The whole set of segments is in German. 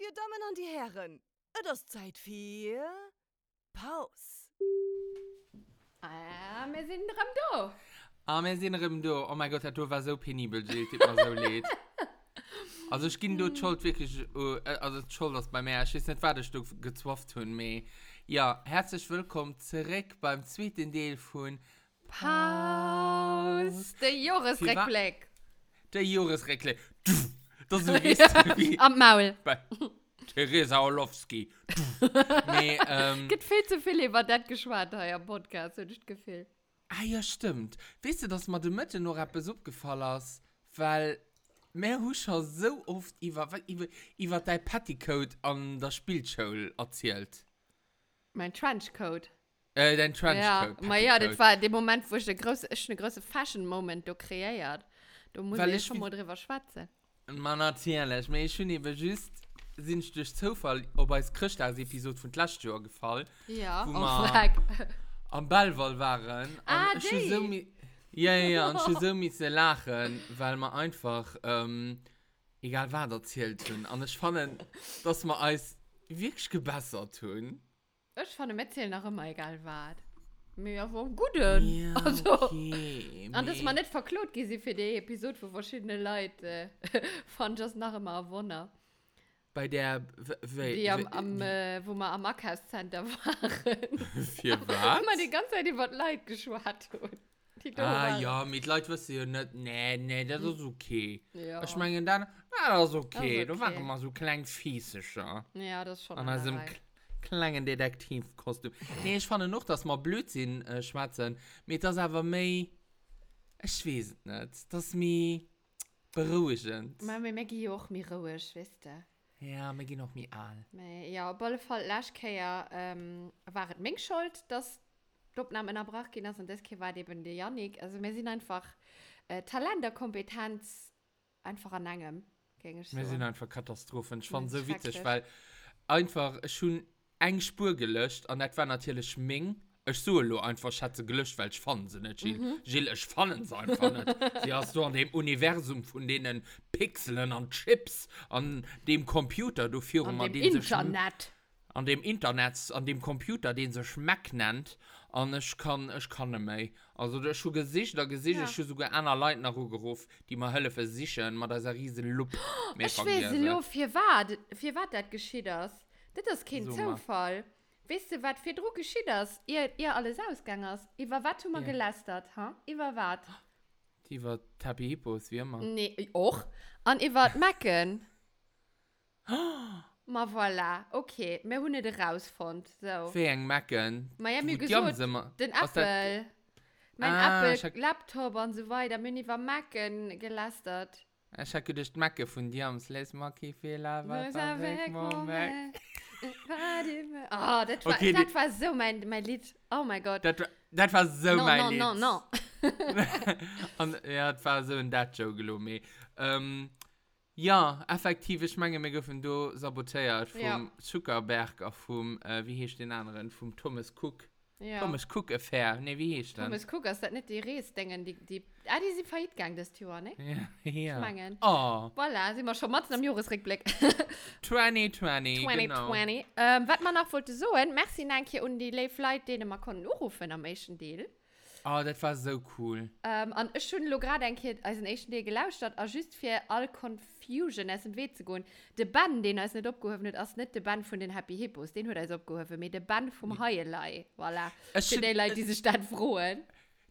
Die Damen und die Herren, das ist Zeit für Pause. Ah, wir sind am Do. Ah, wir sind am Do. Oh mein Gott, das war so penibel, Jill, das war so leid. Also ich ging dort Schuld wirklich, also Schuld ist bei mir, ich weiß nicht, was ich gezwafft habe. Ja, herzlich willkommen zurück beim zweiten Teil von Pause. Der Jahresrückblick. Der Jahresrückblick. Das ist wie... Am Maul. Bei Theresa Orlowski. Gibt viel zu viel über das geschwärmt hier im Podcast, habe ich gefühlt. Ah ja, stimmt. Weißt du, dass mir die Mitte noch etwas aufgefallen ist? Weil... Wir haben schon so oft über dein Petticoat an der Spielschule erzählt. Mein Trenchcoat. Dein Trenchcoat. Ja, das war der Moment, wo ich eine große Fashion-Moment da kreiert. Da muss ich schon mal drüber schwatzen. Man natürlich. Mir ist schon eben just, sind ich durch Zufall über das Christals-Episode von letztes Jahr gefallen. Ja, wo wir am Ballwall waren. Ja, und ich so musste lachen, weil man einfach, egal was erzählt haben. Und ich fand, dass wir uns wirklich gebessert haben. Ich fand, wir erzählen auch immer egal was. Wir waren gut. Ja, also, okay. Und dass man nicht verklaut gewesen für die Episode von verschiedenen Leuten, fand ich das nachher mal ein Wunder. Bei der... wo wir am Markhaus Center waren. Für was? Immer die ganze Zeit über die Leute geschwatzt haben. Ah ja, mit Leuten weißt du ja nicht, nee, das ist okay. Ja. Ich meine dann, das ist okay, du warst immer so klein fiesischer. Ja, das ist schon. An einem kleinen Detektivkostüm. Nee, ich fand noch, dass wir Blödsinn schwatzen, mit das aber mehr, ich weiß nicht, das ist mir beruhigend. Wir gehen auch mehr ruhig, weißt du. Ja, wir gehen auch mehr an. Ja, auf jeden Fall, war es meine Schuld, dass die Aufnahme unterbrochen ging, und das war eben der Janik. Also wir sind einfach Talent und Kompetenz einfach an einem. Wir sind einfach Katastrophen. Ich fand es so witzig, weil einfach schon eine Spur gelöscht und das war natürlich Ming. Ich solo einfach, ich hatte sie gelöscht, weil ich fand sie nicht. Jill, ich fand sie einfach nicht. Sie hast so an dem Universum von denen Pixeln und Chips, an dem Computer, du führst mal den Internet. An dem Internet, an dem Computer, den sie Schmack nennt. Und ich kann nicht mehr. Also das schon Gesicht, ich habe sogar einer Leute nach Ruhe gerufen, die mir Hölle versichern, mit dieser riesen Lupe. Ich weiß nicht, wie war das geschieht das? Das ist kein Zufall. Weißt du, was für Druck geschieht das? Ihr alles ausgegangen ist. Über was haben wir gelästert? Über was? Über Tapihipos, wie immer. Nee, auch. Und über Macken. Ma voilà, okay, wir haben nicht rausgefunden. So. Für ein Macken. Wir haben gesagt, den Apfel. Mein Apfel, Laptop und so weiter, wir haben über Macken gelästert. Ich habe gedacht, Macken von Diams. Lass mal keinen Fehler, was er wegmachen. Oh, das war so mein Lied. Oh mein Gott. Das war so mein Lied. No. Ja, das war so ein Dad-Show, glaube ich. Ja, effektiv, ich meine, wir dürfen da sabotiert vom Zuckerberg auf vom, wie heißt den anderen, vom Thomas Cook. Ja. Thomas Cook Affair, ne, wie heißt das? Thomas Cook, ist das nicht die Rees, denken die, die sind verheilt gegangen, das Jahr, ne? Ja. Ich meine, voilà, sind wir schon mal am Jahresrückblick. 2020, genau. 2020, was man noch wollte sagen, merci danke und die Live Flight, denen wir konnten anrufen am ersten Deal. Oh, das war so cool. Und ich schon gerade denke, als ich den ersten Teil gelauscht habe, auch just für all Confusion aus dem Weg zu gehen. Der Band, den uns nicht abgehoben hat, ist nicht der Band von den Happy Hippos, den hat uns abgehoben, mit der Band vom Heilei. Voilà. Für die Leute, die sich dann freuen.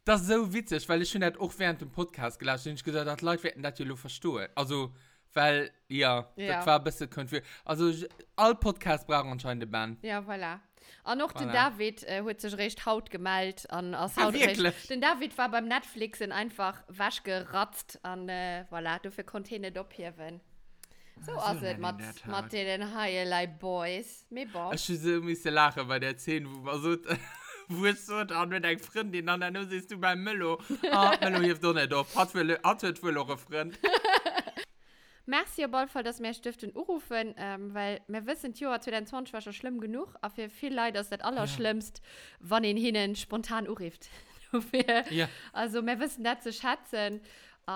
Das ist so witzig, weil ich schon das auch während dem Podcast gelauscht habe und ich gesagt habe, die Leute werden das ja verstehen. Also, weil, das war ein bisschen konfus. Also, alle Podcasts brauchen anscheinend eine Band. Ja, voilà. Und auch den David hat sich recht Haut gemeldet. Den David war beim Netflix und einfach wasch geratzt. Und dafür konnte ich nicht abheben. So ist es mit den Highlight like Boys. Ich musste lachen bei der Szene, wo man so... Wo ich so da mit einem Freund, den dann siehst du bei Melo. Melo hilft doch nicht ab. Hat wohl auch einen Freund. Merci auf jeden Fall, dass wir Stiften anrufen, weil wir wissen, das Jahr 2020 war schon schlimm genug, aber für viele Leute ist das Allerschlimmste, wenn ihn hinten spontan anruft. Also wir wissen das zu schätzen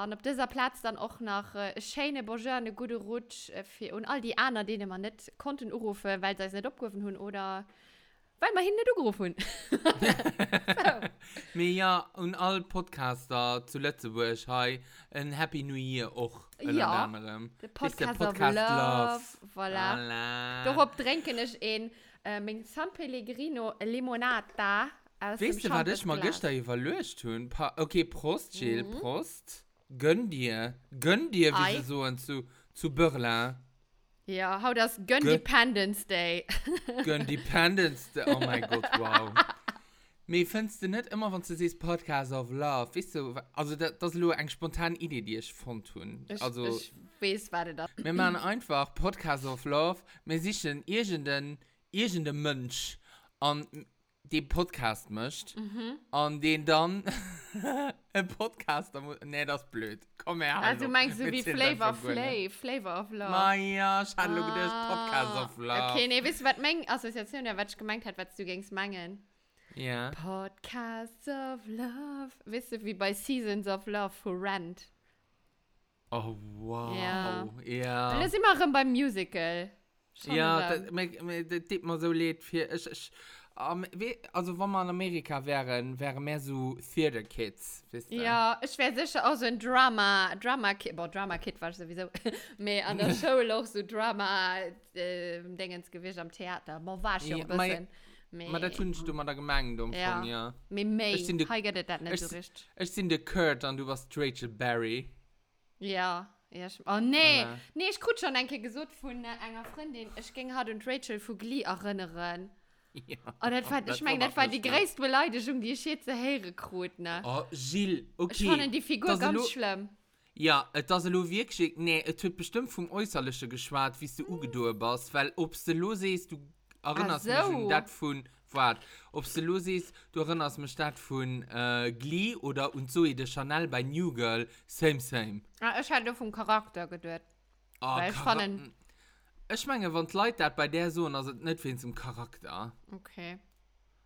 Und auf dieser Platz dann auch nach schöne Bonjour, eine gute Rutsch und all die anderen, denen man nicht konnten anrufen, weil sie es nicht abgerufen haben oder weil man hin nicht angerufen haben. So. Ja, und all Podcaster zu Lützeburg, hi, ein Happy New Year auch. Ja, der Podcast Love. Voilà. Darauf trinken ich ein San Pellegrino Limonata aus dem Champagner. Weißt du, was ich mal gestern überlöscht habe? Okay, Prost, Jill, Prost. Gönn dir, wie sie so zu Berlin. Ja, hau das Gönn-Dependence Day. Gönn-Dependence Day, oh mein Gott, wow. Mir findest du nicht immer, wenn du siehst Podcast of Love, weißt du, also das ist nur eine spontane Idee, die ich von tun. Also, ich weiß, was das ist. Wir machen einfach Podcast of Love, wir sehen irgendeinen Mensch und den Podcast möchte und den dann ein Podcast, ne, das ist blöd. Komm her, hallo. Also meinst du wie Flavor of Love? Maja, schau, du bist Podcast of Love. Okay, ne, wisst ihr, was meine Assoziation, was ich gemeint habe, was du gingst mangeln? Ja. Podcast of Love. Wisst ihr, wie bei Seasons of Love for Rent? Oh, wow. Ja. Yeah. Das ist immer beim Musical. Schon ja, das tut mir so leid für... also wenn wir in Amerika wären, wären mehr so Theater Kids, wisst ihr? Ja, ich wäre sicher auch so ein Drama Kid, boah, Drama Kid war ich sowieso, mehr an der Show auch so Drama, Dingens gewesen am Theater, boah, war ich ja ein bisschen. Aber das tust du mal da gemein, ja. Ich bin der Kurt und du warst Rachel Berry. Ja. Ja, oh nee, ich konnte schon ein bisschen gesagt von einer Freundin, ich ging halt und Rachel von Glee erinnern. Ja. Oh, das war die größte Beleidigung, die ich jetzt hören konnte. Ne? Oh, Gilles, okay. Ich fand die Figur das ganz schlimm. Ja, das ist wirklich... Nee, es wird bestimmt vom Äußerlichen geschwärzt, wie du ungeduldig bist. Weil, ob du los siehst, du erinnerst mich an das von... Warte. Ob du los siehst, du erinnerst mich an das von Glee oder und Zoe de Chanel bei New Girl. Same. Ah, ich hatte vom Charakter gedacht. Oh, weil ich fand... Ich meine, wenn die Leute das bei der so, also nicht wegen dem Charakter. Okay.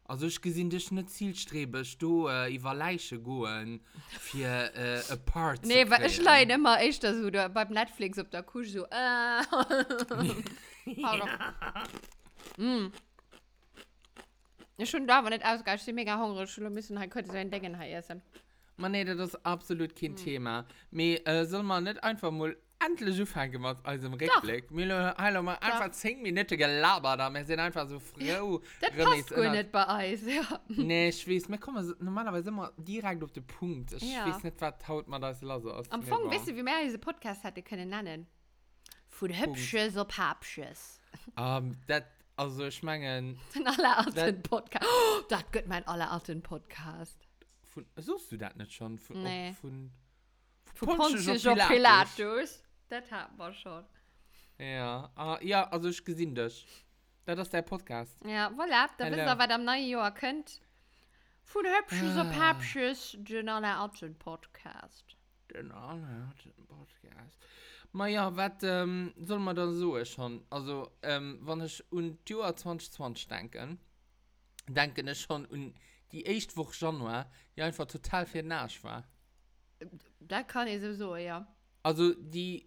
Also ich gesehen, dich nicht zielstrebig, du über Leiche gehen für ein Part zu kriegen. Nee, weil ich leide immer echt so, da, beim Netflix auf der Couch so, Schon da war nicht ausgegangen, ich bin mega hungrig, ich müssen halt heute so ein Ding essen. Man, nee, das ist absolut kein Thema. Mir soll man nicht einfach mal... Endlich Anfang gemacht, also im Rückblick. Wir haben einfach 10 Minuten gelabert, aber wir sind einfach so froh. Das passt gut nicht bei uns, ja. Nee, ich weiß, wir kommen normalerweise immer direkt auf den Punkt. Ich weiß nicht, was haut man das lassen. Am Anfang wisst ihr, wie mehr diese Podcast hätte können nennen. Von Hübsches auf Hübsches. Also ich meine... Von aller alten Podcast. Oh, das geht mein aller alten Podcast. Suchst du das nicht schon? Nee. Von Pontius und Pilatus. Das hat man schon. Ja, ja, also ich gesehen das. Das ist der Podcast. Ja, voilà, da wisst ihr, was am neuen Jahr könnt. Von Hübsches und Hübsches, den alleralten Podcast. Den alleralten Podcast. Na ja, was soll man dann so schon? Also, wenn ich an das Jahr 2020 denke ich schon an die erste Woche Januar, die einfach total viel Nasch war. Das kann ich sowieso, ja. Also, die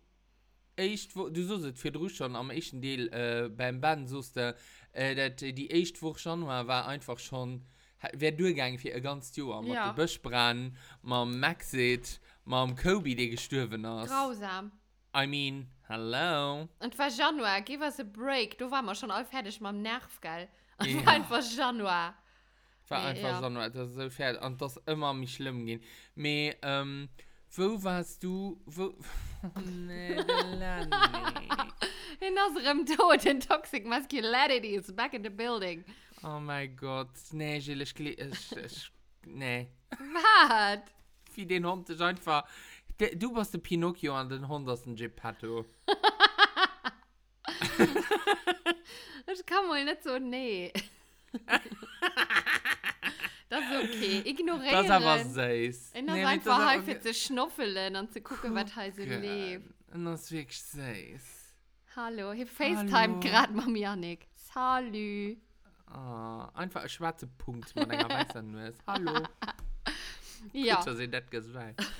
erste Woche, du sagst für dich schon am ersten Teil beim Band, sagst du, dass die erste Woche Januar war einfach schon, wäre durchgegangen für ein ganzes Jahr. Mit dem Böschbrand, mit dem Maxit, mit dem Kobe, der gestorben ist. Grausam. I mean, hello. Und war Januar, give us a break, da waren wir schon all fertig mit dem Nerv, gell? Und war einfach Januar. War einfach Januar, das ist so fertig und das immer mich schlimm gehen. Me, wo warst du? Wo? Nee, in unserem Tod, in Toxic Masculinity is back in the building. Oh mein Gott, nee, ich nee. Was? Wie den Hund ist einfach, du warst der Pinocchio und den Hund ist ein Geppetto. Ich kann wohl nicht so, nee. Das ist okay. Ignorieren. Das ist aber süß. Und dann einfach häufig zu schnuffeln und zu gucken, was heißt so lebt. Und das ist wirklich süß. Hallo, hier FaceTime gerade mit Janik. Salü. Oh, einfach ein schwarzer Punkt, man denkt, man weiß dann nur. Hallo. Ja. Gut, dass ich das gesagt habe.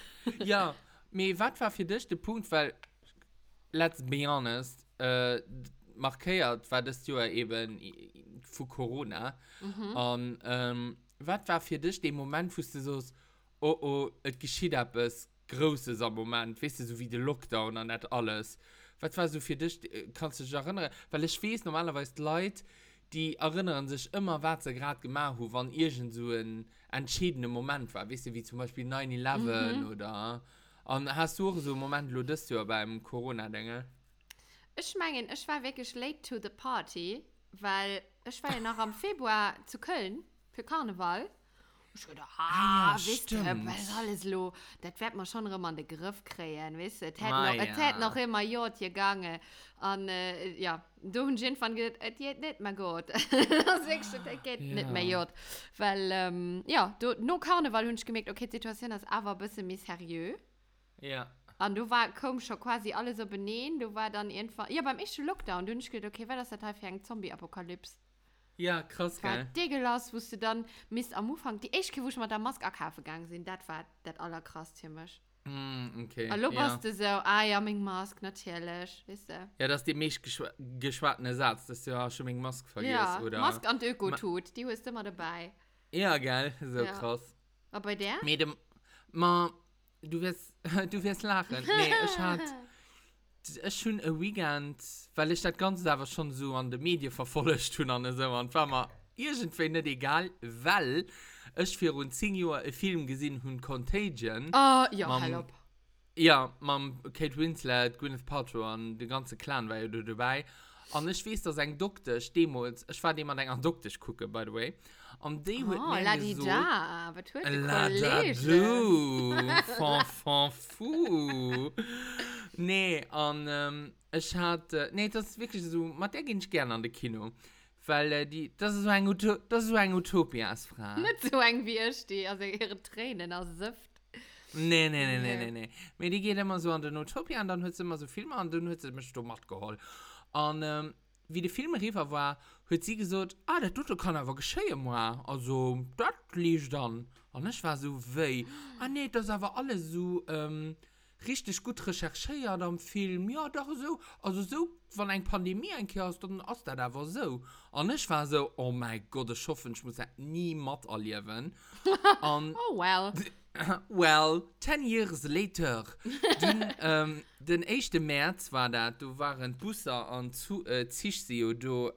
Ja, mir was war für dich der Punkt, weil, let's be honest, markiert war das Jahr eben für Corona. Mhm. Und was war für dich der Moment, wo du so, oh oh, es geschieht etwas Großes am Moment, weißt du, so wie der Lockdown und das alles. Was war so für dich, kannst du dich erinnern? Weil ich weiß, normalerweise die Leute, die erinnern sich immer, was sie gerade gemacht haben, wann irgend so ein entscheidender Moment war, weißt du, wie zum Beispiel 9/11 oder... Und hast du auch so einen Moment, wo das ja beim Corona-Ding? Ich meine, ich war wirklich late to the party, weil ich war ja noch im Februar zu Köln für Karneval. Ich dachte, wisst ihr, was ist alles los? Das wird man schon immer in den Griff kriegen, weißt du? Es hat noch immer Jod gegangen. Und ja, du und Jin fanden, es geht nicht mehr gut. Es geht nicht mehr Jod. Weil, ja, nur Karneval habe ich gemerkt, okay, die Situation ist aber ein bisschen mysteriös. Ja. Und du war kaum schon quasi alles so benähen, du war dann einfach, ja, beim ersten Lockdown, du hast gedacht, okay, war das der Teil für ein Zombie-Apokalypse? Ja, krass, gell. Das war degelass, wusste dann, Mist am Anfang, die erste, wo ich mit der Maske ankaufen gegangen sind, das war das allerkrass für mich. Okay, und du warst so, mein Maske, natürlich, weißt du. Ja, das ist der meist geschwärzte Satz, dass du auch schon meine Maske vergisst, ja, oder? Ja, Maske und Öko tut, die ist immer dabei. Ja, gell, so ja. Krass. Aber bei der? Mit dem, Du wirst lachen. Nee, ich schon ein Weekend, weil ich das Ganze aber schon so an den Medien verfolgt habe und so. Und war mir irgendwie nicht egal, weil ich für rund 10 Jahre einen Film gesehen habe, Contagion. Ja, mit Kate Winslet, Gwyneth Paltrow und der ganze Clan war ja dabei. Und ich weiß, dass ein Doktor, ich war jemand, der an Doktor gucken, by the way. Und die wird mir gesagt... La-di-da, was hört die Kollege? Fan-fan-fu. Nee, und ich hatte... Nee, das ist wirklich so... Mit der gehe ich gerne an das Kino. Weil das ist so ein Utopie als Frau. Nicht so eng wie ich, die also ihre Tränen aus Sift. Nee. Mir die geht immer so an den Utopie und dann hört sie immer so Filme und dann hört sie mich Tomat geholt. Und wie der Film rief war, hat sie gesagt, das Toto kann aber geschehen, man. Also, das liegt dann. Und ich war so, weh. Nee, das aber alles so richtig gut recherchiert am Film. Ja, doch so. Also so, wenn eine Pandemie einkehrst, dann ist das aber so. Und ich war so, oh mein Gott, ich hoffe, ich muss das nie mit erleben. Oh, well. Well, 10 years later. Den 1. März war das, du waren Busser und Zischsee und du,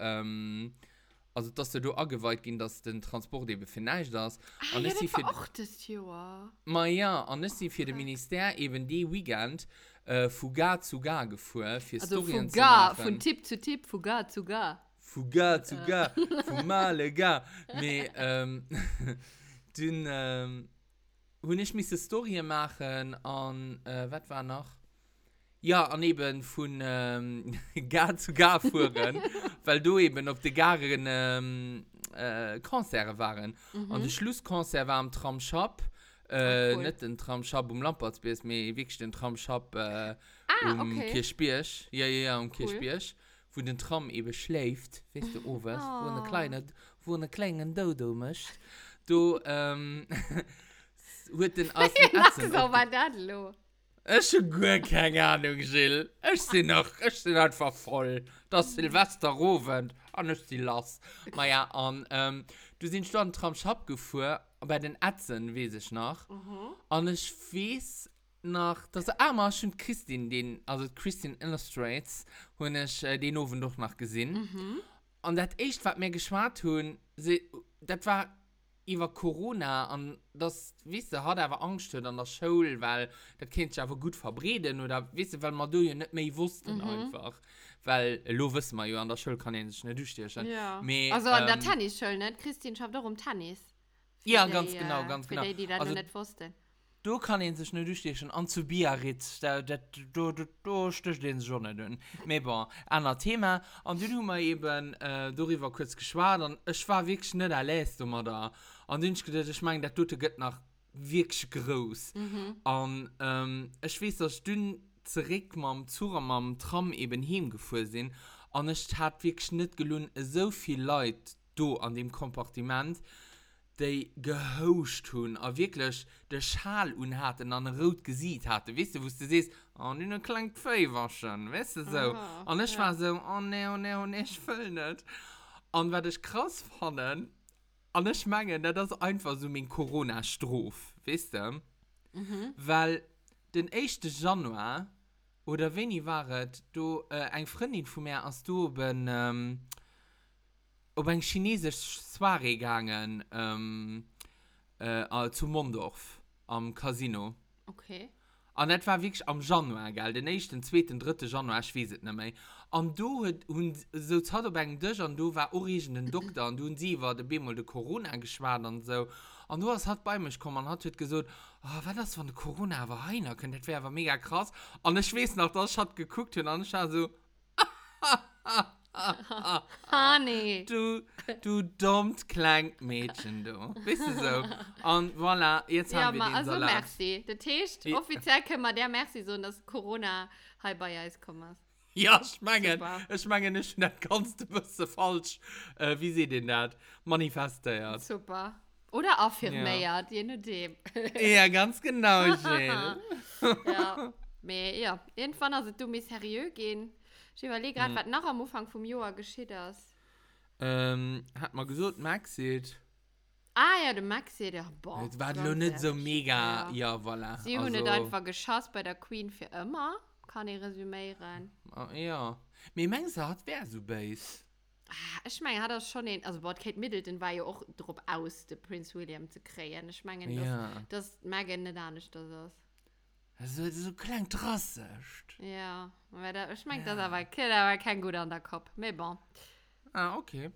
also dass du angeweiht ging, dass den Transport eben vielleicht das. Ah, und ja, das war auch das Jahr. Ma ja, und ist sie für das Minister eben die Weekend von Gar zu Gar gefahren, für also Storien zu machen. Von Tipp zu Tipp, von Gar zu Gar. Von Gar zu Gar, von Male Gar. Aber, und ich musste Story machen an, was war noch? Ja, und eben von Gar zu Gar fuhren, weil du eben auf den Garen Konzerte waren. Mhm. Und der Schlusskonzert war im Tramshop. Cool. Nicht im Tramshop um Lampertsbier, sondern wirklich im Tramshop um Kirchbirch. Ja, um Kirchbirch. Wo den Tram eben schläft, weißt du, oben, wo eine kleine Dodo mischt. Du, wird den aus dem Atzen. Ich habe gar keine Ahnung, Jill. Ich bin einfach voll. Das ist Silvesterabend. Und ich bin los. Naja, und du sind dann Tramshop gefahren, bei den Atzen, weiß ich noch. Mhm. Und ich weiß noch, dass einmal schon Christine, Christine Illustrates, habe ich den Ofen doch noch gesehen. Mhm. Und das echt, was mir geschmeckt hat, das war über Corona und das, weißt du, hat aber Angst an der Schule, weil das Kind sich einfach gut verbreden oder, weißt du, weil man da ja nicht mehr wussten einfach. Weil, wissen wir ja, an der Schule kann ich nicht durchstehen. Ja. Aber, also an der Tannis-Schule, nicht? Christine schafft auch um Tannis. Ja, ganz genau. Für die das also, nicht wussten. Da kann ich sich nicht durchstehen. Und zu Biarritz, da stößt den schon nicht an. Aber bon, anderes Thema. Und dann haben wir eben darüber kurz geschwärmt. Ich war wirklich nicht erlässt, da. Und dann habe ich gedacht, ich meine, das Tote geht noch wirklich groß. Mhm. Und ich weiß, dass ich dann zurück mit dem Zug und mit dem Tram eben heimgefahren bin. Und es hat wirklich nicht gelungen, so viele Leute da an dem Kompartiment die gehost haben, und wirklich den Schal unhatten und dann rot gesieht hatten. Weißt du, wo du siehst, oh, nur ein kleines Pfeil waschen, weißt du so. Aha, und ich war so, oh ne, ich will nicht. Und was ich krass fand, und ich meine, das ist einfach so mein Corona-Strophe, weißt du? Mhm. Weil den 1. Januar, oder wenn ich war, du, eine Freundin von mir, als du auf ein chinesisches Soiree gegangen zu Mondorf am Casino. Okay. Und das war wirklich am Januar, gell? Den 1., 2., 3. Januar, ich weiß es nicht mehr. Und du und so hat er dich und du war origin den Doktor und du und sie war der Bemol der Corona geschwärmt und so. Und du hast halt bei mir gekommen und hat gesagt, oh, wenn das von der Corona war, Heiner, das wäre aber mega krass. Und ich weiß noch, dass ich hat geguckt und dann ich war so, Honey. Du dummes kleines Mädchen, du. Bist du so? Und voilà, jetzt haben wir den also Salat. Ja, also merci. Der Tisch, offiziell können wir der merci so, dass Corona halb bei uns kommt. Ja, ich meine nicht, das kannst du bisschen falsch, wie sie den hat, manifestiert. Super. Oder affirmiert, je nachdem. Ja, ganz genau, Jill. Ja, mehr, ja. Irgendwann, also du musst seriös gehen. Ich überlege gerade, was nach am Anfang vom Jahr geschieht ist. Hat man gesagt, Max sieht. Ah ja, der Max sieht, ja, boah. Das war doch nicht so mega, ja, voilà. Sie haben nicht einfach geschafft bei der Queen für immer. Kann ich resümieren. Oh, ja. Mir meinst du, hat wer so base? Ich meine, hat er schon den, also Kate Middleton war ja auch drauf aus, den Prinz William zu kriegen. Ich meine, das mag ich nicht anders, das ist. Also, so klang drastisch. Ja, weil ich meine, das aber kein guter an der Kopf. Aber bon. Ah, okay.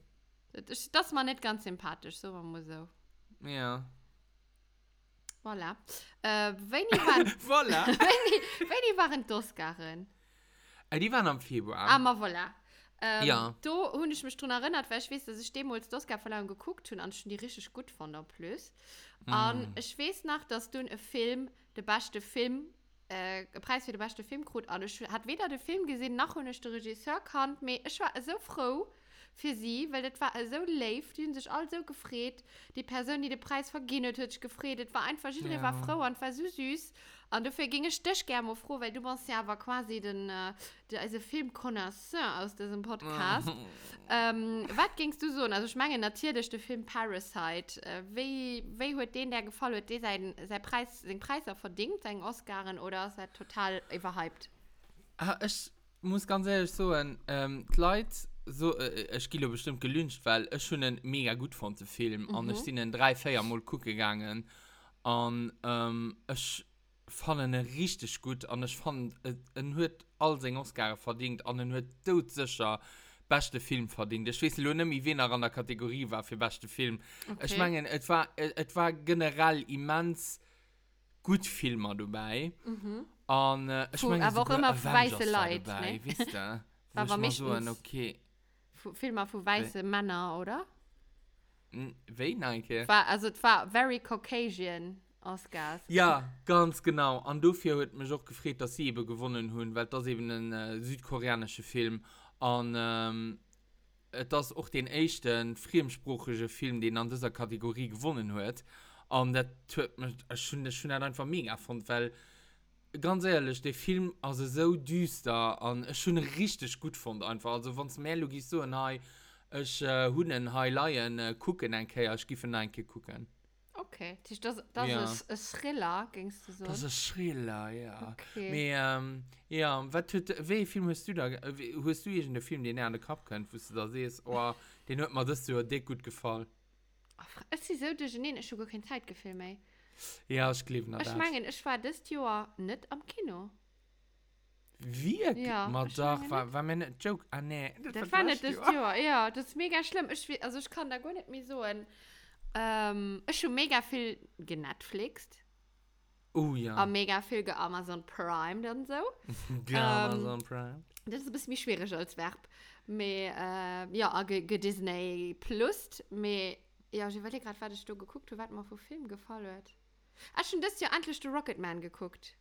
Das war nicht ganz sympathisch, so war man so. Ja. Voilà. Wenn die waren Toscarin. Die waren am Februar. Aber voilà. Da habe ich mich daran erinnert, weil ich weiß, dass ich damals das Oscar-Verleihung geguckt habe und schon die richtig gut von der Plus. Und ich weiß noch, dass du einen Film, den besten Film, Preis für den besten Film kriegst. Und ich habe weder den Film gesehen, noch habe ich den Regisseur gekannt, aber ich war so froh für sie, weil das war so live, die haben sich alle so gefreut. Die Person, die den Preis vergeben hat, hat sich gefreut. Das war einfach, jeder war froh und war so süß. Und dafür ging ich dich gerne froh, weil du warst ja aber quasi der Film-Connoisseur aus diesem Podcast. Was gingst du so? Also ich meine natürlich den Film Parasite. Wie hat den der gefallen? Hat der seinen Preis auch verdient, seinen Oscaren, oder ist er total überhyped? Ich muss ganz ehrlich sagen, die Leute, ich habe bestimmt gelünscht, weil ich schon einen mega gut fand, den Film. Und ich bin den 3-4 Mal gucken gegangen. Und ich fand ihn richtig gut und ich fand, er hat all seine Oscar verdient und er hat todsicher beste Film verdient. Ich weiß nicht mehr, wen er an der Kategorie war für beste Film. Okay. Ich meine, es war generell immens gut Filme dabei. Mhm. Und ich meine, aber auch immer weiße Leute, dabei, ne? Wisst ihr? Aber meistens so okay. Filme für weiße Männer, oder? Wen eigentlich? Also es war very Caucasian. Oscars. Ja, ganz genau. Und dafür hat mich auch gefreut, dass sie eben gewonnen haben, weil das eben ein südkoreanischer Film und das ist auch den ersten fremdsprachigen Film, den an dieser Kategorie gewonnen hat. Und das hat mich schon einfach mega gefunden, weil ganz ehrlich, der Film also so düster und schon richtig gut fand einfach. Also wenn es mehr logisch so ein ich habe einen Highlight gucken, ich gebe ihn einen gucken. Okay, das ist ein Thriller, gingst du so? Das ist ein Thriller, ja. Okay. Aber, welchen Film hast du da? Hast du irgendeinen Film, den ihr an den Kopf könnt, wo du da siehst? Oh, den hat mir das so dir gut gefallen. Es ist so, dass ich schon gar keine Zeit gefilmt habe. Ja, ich glaube noch das. Ich meine, ich war dieses Jahr nicht am Kino. Wirklich? Ja, doch, war mir nicht Joke. Ah, nee. Das war nicht das Jahr, ja. Das ist mega schlimm. Ich kann da gar nicht mehr so ein... ich habe mega viel genetflixt. Oh ja. Und mega viel ge Amazon Prime dann so. Amazon Prime. Das ist ein bisschen schwierig als Verb. Ge Disney Plus. Mehr, ja, ich überlege gerade, was ich da geguckt habe, was mir für Film gefallen hat. Hast du schon das Jahr endlich The Rocketman geguckt?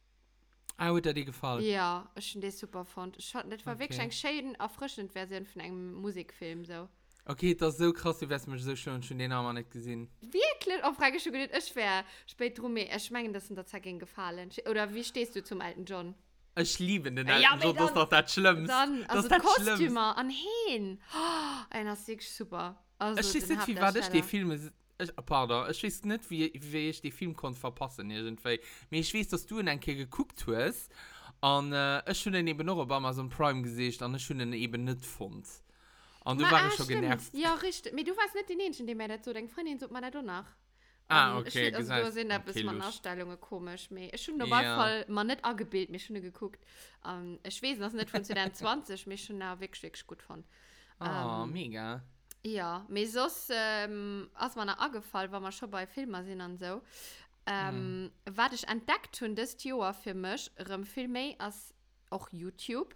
Ah, hat er dir gefallen? Ja, ich habe den super fand. Das war wirklich eine schöne, erfrischende Version von einem Musikfilm so. Okay, das ist so krass, wie wärst mir so schön, schon den Namen nicht gesehen. Wirklich? Auf Frage schon gedacht, ich wäre spät rum, ich meine, das sind da gegen gefallen. Oder wie stehst du zum alten John? Ich liebe den alten John, das ist doch das Schlimmste. Dann, also das Kostümer an Hähn. Oh, einer ist wirklich super. Also, ich weiß nicht, wie war das die Filme... ich weiß nicht, wie ich den Film konnte verpassen irgendwie. Mir ich weiß, dass du ihn einmal geguckt hast und ich habe ihn eben noch ein paar Mal so ein Prime gesehen und ich habe ihn eben nicht gefunden. Und du warst schon genervt. Ja, richtig. Aber du warst nicht den Menschen, der mir das so denkt. Freundin, sucht man das auch nach. Ah, okay. Also du hast ihn da bis meine Ausstellungen komisch. Ich habe ihn auf jeden Fall mal nicht angebildet, ich habe ihn geguckt. Ich weiß, das ist nicht von 2020, ich habe ihn wirklich gut gefunden. Ah, mega. Ja, mir sonst, als man angefallen, weil wir schon bei Filmen sind und so, was ich entdeckt habe, das Jahr für mich, viel mehr als auch YouTube.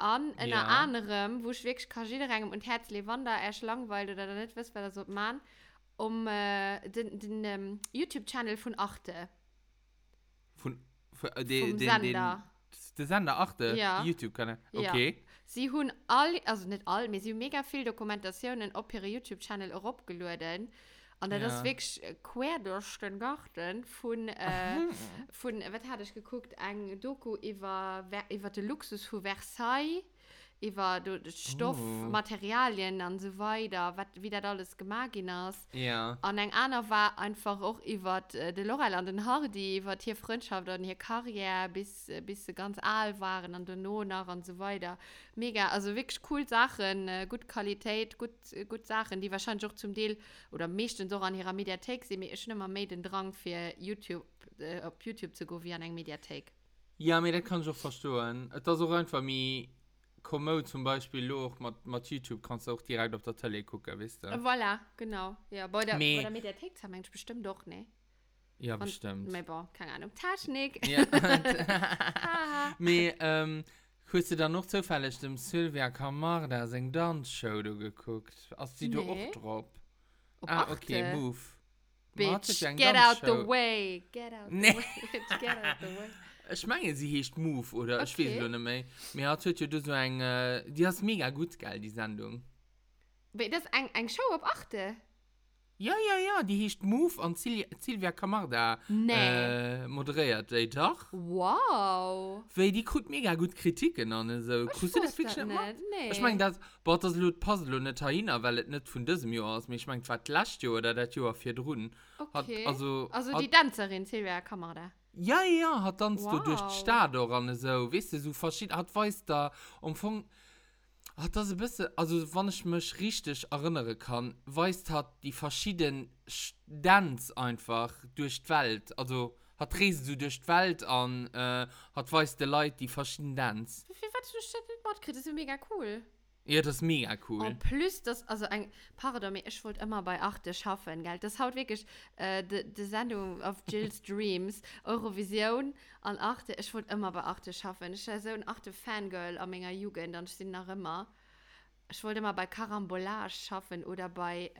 An einer anderen, wo ich wirklich kann jeder rein und herzlich wandern, erst langweilt oder nicht wisst, wer das so macht, den YouTube-Channel von Achte. Vom Sender. Der Sender Achte? Ja. YouTube-Kanal, okay. Ja. Sie haben all, also nicht all, aber sie haben mega viele Dokumentationen auf ihren YouTube-Channel herabgeladen. Und das ist wirklich quer durch den Garten von was hatte ich geguckt, ein Doku über den Luxus von Versailles, über den Stoff, Materialien und so weiter, wie das alles gemacht ist. Ja. Und ein anderer war einfach auch über die Laurel und den Hardy, über ihre Freundschaft und ihre Karriere, bis sie ganz alt waren und den Nonach und so weiter. Mega, also wirklich cool Sachen, gute Qualität, gut Sachen, die wahrscheinlich auch zum Teil oder meistens auch an ihrer Mediathek sind. Ich schon immer mehr den Drang für YouTube, auf YouTube zu gehen wie an einer Mediathek. Ja, aber das kann ich auch verstehen. Das ist auch einfach mein... Komo zum Beispiel auch mit YouTube kannst du auch direkt auf der Tele gucken, weißt du? Voilà, genau. Ja, bei der Mediathek haben wir bestimmt doch, ne? Ja, und, bestimmt. Aber keine Ahnung, Taschnik. Ja. Hast du dann noch zufällig dem Silvia Camarda seine Dance-Show geguckt? Hast du da auch drauf? Okay, move. Bitch, get out the way. Get out the way. Get out the way. Ich meine, sie hieß Move, oder? Okay. Ich weiß nicht mehr. Mir hat heute so ein... die ist mega gut, geil, die Sendung. Das ist ein Show ab 8. Ja, die hieß Move und Silvia Camarda moderiert. Doch. Wow. Weil die kriegt mega gut Kritiken an. So. Kriegst du das wirklich nicht mal? Nee. Ich meine, das baut das laut Puzzle nicht hin, weil es nicht von diesem Jahr ist. Ich meine, das letzte Jahr oder das Jahr vier drunten. Okay. Also die Tänzerin Silvia Camarda. Ja, hat dann so durch die Stadt oder so, weißt du, so verschieden, hat weiß da, Umfang, hat das ein bisschen, also wenn ich mich richtig erinnern kann, weiß hat die verschiedenen Stands einfach durch die Welt, also hat reist so durch die Welt an, hat weiß die Leute die verschiedenen Stands. Wie viel was du nicht mitkriegst, das ist mega cool. Ja, das ist mega cool. Und plus, das, also ein Pardon, ich wollte immer bei 8 schaffen, gell? Das haut wirklich die Sendung of Jill's Dreams, Eurovision an 8. Ich wollte immer bei 8 schaffen. Ich war so ein 8. Fangirl an meiner Jugend und ich bin noch immer. Ich wollte immer bei Carambolage schaffen oder bei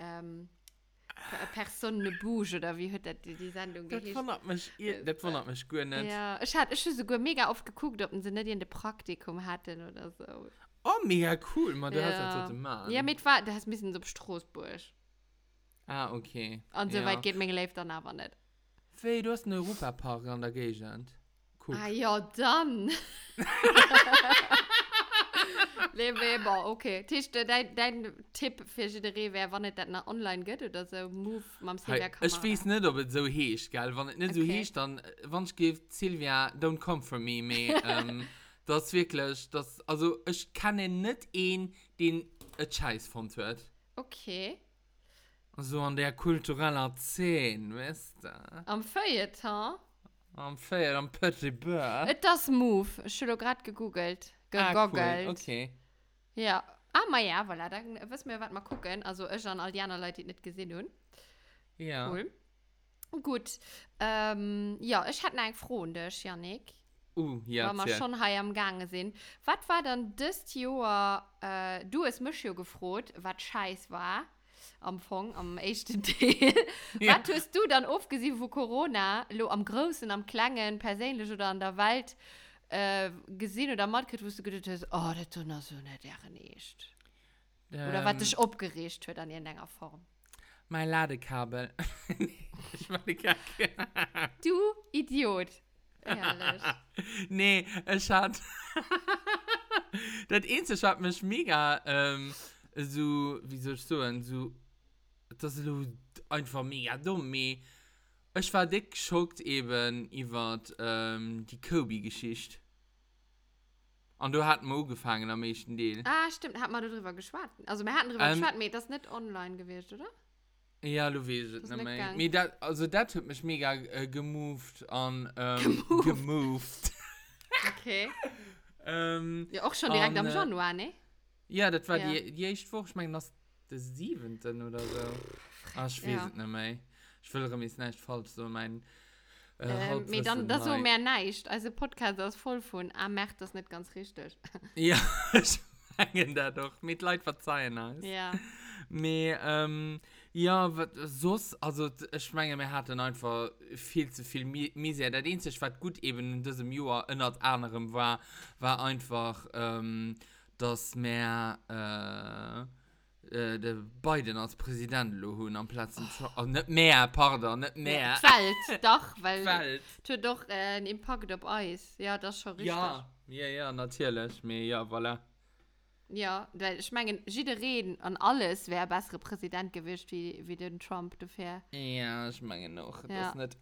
Personne Bouge oder wie hat das die Sendung geheißen? Das wundert mich gut nicht. Ja, ich habe sogar mega oft geguckt, ob sie nicht in der Praktikum hatten oder so. Oh, mega cool, man, du hast halt so den Mann. Ja, mit war, du hast ein bisschen so Stroßburg. Ah, okay. Und so weit geht mein Leben dann aber nicht. Weh, du hast einen Europapark an der Gegend. Guck. Ah ja, dann. Leber, okay. Tisch, dein Tipp für Generé wäre, wenn es das noch online geht oder so, Move mit Silvia Kamera. Ich weiß nicht, ob es so heißt, gell? Wenn es nicht so heißt, dann, wenn ich gebe, Silvia, don't come for me, mehr, das ist wirklich, also ich kann nicht einen, den ein Scheiß von hat. Okay. So an der kulturellen Szene, weißt du? Am Feuilleton? Am Petit Beurre. Das Move, ich habe gerade gegoogelt. Cool, okay. Ja, aber ja, voilà, dann wissen wir, was mal gucken. Also ich und all die anderen Leute, die es nicht gesehen haben. Ja. Cool. Gut. Ja, ich hatte einen Freund, Janik. Ja, weil wir schon hier am Gang sind. Was war dann das Jahr, du hast mich ja gefragt, was scheiß war, am ersten Teil. Ja. Was hast du dann aufgesehen, wo Corona, lo am Großen, am Kleinen, persönlich oder an der Welt gesehen oder mal wo du gedacht hast, oh, das tut noch so nicht, der nicht. Oder was dich abgeregt wird an irgendeiner Form. Mein Ladekabel. Ich meine Kacke. Du Idiot. Ehrlich. Nee, ich hatte... Das Einzige hat mich mega so, wie soll ich sagen, so... Das ist einfach mega dumm. Ich war dick geschockt eben über die Kobe-Geschichte. Und du hast Mo gefangen am meisten Deal. Ah, stimmt, hat man darüber geschwatzt. Also wir hatten darüber geschwatzt, aber das ist nicht online gewesen, oder? Ja, du weißt es nicht mehr. Also das hat mich mega gemoved an... gemoved. Okay. Ja, auch schon direkt am Januar, ne? Ja, das war die erste Woche, ich meine, das des 7. oder so. Ah, ich weiß es nicht mehr. Ich will mir jetzt nicht falsch so meinen... mir dann das so mehr neigt. Also Podcast ist voll von, merkt das nicht ganz richtig. Ja, ich meine da doch. Mit Leuten verzeihen heißt. Ja. Mir, ja, also ich meine, wir hatten einfach viel zu viel Misere. Das Einzige, was gut eben in diesem Jahr in anderem war einfach, dass wir Biden als Präsident Lohun am Platz nicht mehr. Fällt, doch, weil du doch einen Impact auf Eis. Ja, das ist schon richtig. Ja, natürlich. Mehr, ja, voilà. Ja, weil ich meine, jede Reden an alles wäre bessere Präsident gewesen wie den Trump dafür. Ja, ich meine noch. Ja. Das nicht.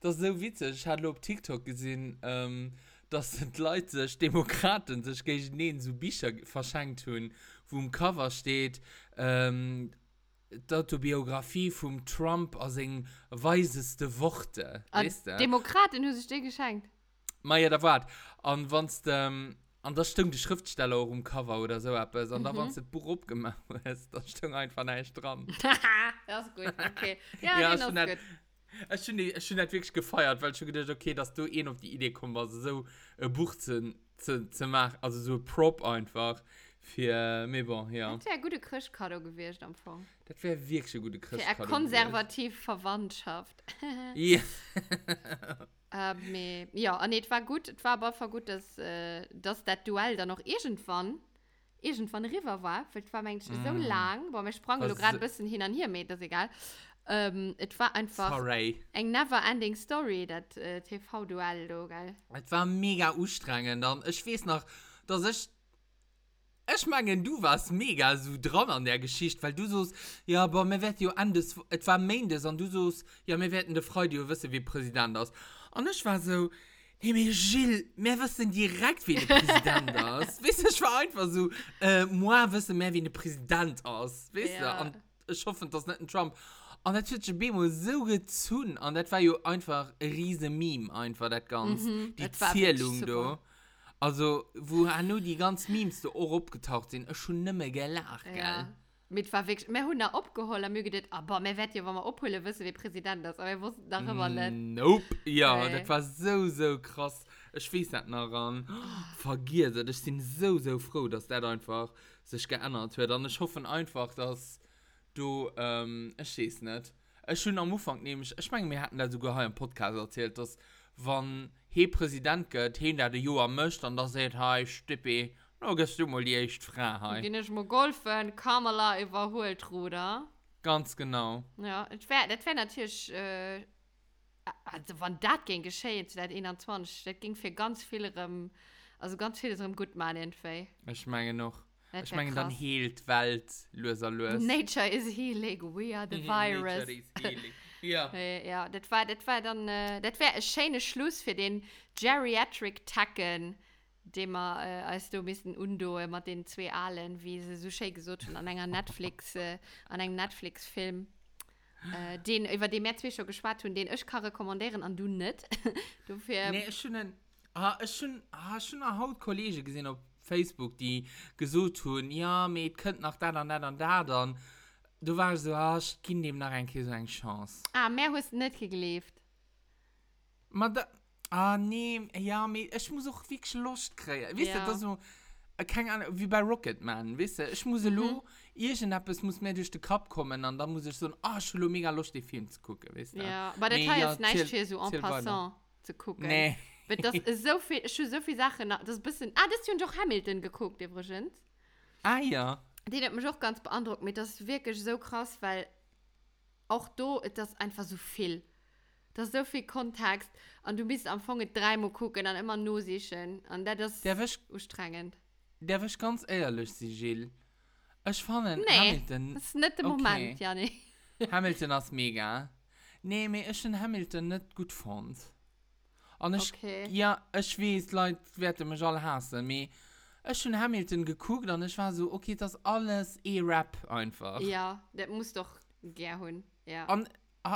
Das ist so witzig. Ich hatte auf TikTok gesehen, dass sind Leute, Demokraten, sich gegen den so Bücher verschenkt haben, wo im Cover steht, die Autobiografie von Trump aus den weisesten Worten. Demokraten haben sich den geschenkt. Ja, da war und da stimmt die Schriftsteller auch im Cover oder so etwas. Und da war das Buch abgemacht. Da stimmt einfach nicht dran. Das ist gut, okay. Ja, das ist gut. Ich habe das wirklich gefeiert, weil ich schon gedacht, okay, dass du auf die Idee kommst, also so ein Buch zu machen, also so ein Prop einfach für mir bon, ja. Das wäre eine gute Christkarte gewesen am Anfang. Das wäre wirklich eine gute Christkarte gewesen. Für eine konservative Verwandtschaft. Ja. Ja, und es war gut, es war aber gut, dass das Duell dann noch irgendwann rüber war, weil es war eigentlich so lang, weil wir sprangen gerade ein bisschen hin und her mit, das ist egal. Es war einfach eine never-ending Story, das TV-Duell, do, gell? Es war mega anstrengend. Ich weiß noch, dass ich meine, du warst mega so dran an der Geschichte, weil du so, ja, aber wir werden ja anders, es war meindes, und du so, ja, wir werden der Freude wissen, wie Präsident ist. Und ich war so, nee, mir Gilles, wir wissen direkt, wie der Präsident ist. Weißt du, ich war einfach so, moi wissen mehr, wie der Präsident ist. Weißt du, und ich hoffe, das ist nicht ein Trump. Und das hat schon so gezogen. Und das war ja einfach ein riesen Meme, einfach das Ganze. Die Zählung da. Also, wo nur die ganzen Memes da auch abgetaucht sind, ist schon nicht mehr gelacht, gell? Mit verwechselt. Wir haben da abgeholt und wir haben gedacht, aber wir werden ja, wenn wir abholen, wissen, wie Präsident das ist. Aber wir wussten darüber nicht. Nope. Ja, das war so krass. Ich weiß das noch an. Vergiss das. Ich bin so froh, dass das einfach sich geändert wird. Und ich hoffe einfach, dass... Du, ich weiß nicht. Schon am Anfang nämlich, ich meine, wir hatten da sogar einen Podcast erzählt, dass wenn hier Präsident geht, hinter der Joa möchte und dann sagt, hey Stippi, dann gehst du mal die echt frei. Geh nicht mal golfen, Kamala überholt, Ruder. Ganz genau. Ja, das wär natürlich, also wenn das ging geschehen, seit 21, das ging für ganz viele gut machen, irgendwie. Ich meine noch. Ich meine, dann heilt die Welt, löser. Nature is healing, we are the virus. Nature is healing, ja. Ja, das war dann, das wäre ein schöner Schluss für den Geriatric-Tacken, den wir als du ein bisschen undo mit den zwei Allen, wie sie so schön gesagt haben, an einem Netflix-Film. Den, über den wir zwei schon gesprochen haben, den ich kann rekommandieren und du nicht. Nee, ich schon eine Hautkollege gesehen habe. Facebook, die gesucht haben, ja, mit könnt nach da dann. Du warst so, ich gebe dem nach so eine Chance. Mehr hast du nicht gelebt. Nee, ja, mit, ich muss auch wirklich Lust kriegen. Weißt du, das so, keine Ahnung, wie bei Rocketman, weißt du, ich muss irgendetwas muss mir durch den Kopf kommen und dann muss ich so, ich habe mega Lust, den Film zu gucken, weißt du. Ja, aber das kann jetzt nicht hier so en passant zu gucken. Nee. Das ist so viel Sachen, das ist ein bisschen... das hast du doch Hamilton geguckt, übrigens. Ja. den hat mich auch ganz beeindruckt. Mir das ist wirklich so krass, weil auch da ist das einfach so viel. Das ist so viel Kontext. Und du bist am Anfang dreimal gucken, dann immer nur sichern. Und das ist anstrengend. Der wirst ganz ehrlich, Sigil. Ich fand Hamilton... das ist nicht der Moment, Janni. Hamilton ist mega. Nee, mir ist in Hamilton nicht gut fand. Und ich... ja, ich weiß, Leute werden mich alle hassen, aber... Ich habe Hamilton geguckt und ich war so, okay, das ist alles E-Rap einfach. Ja, das muss doch gehen, ja. Und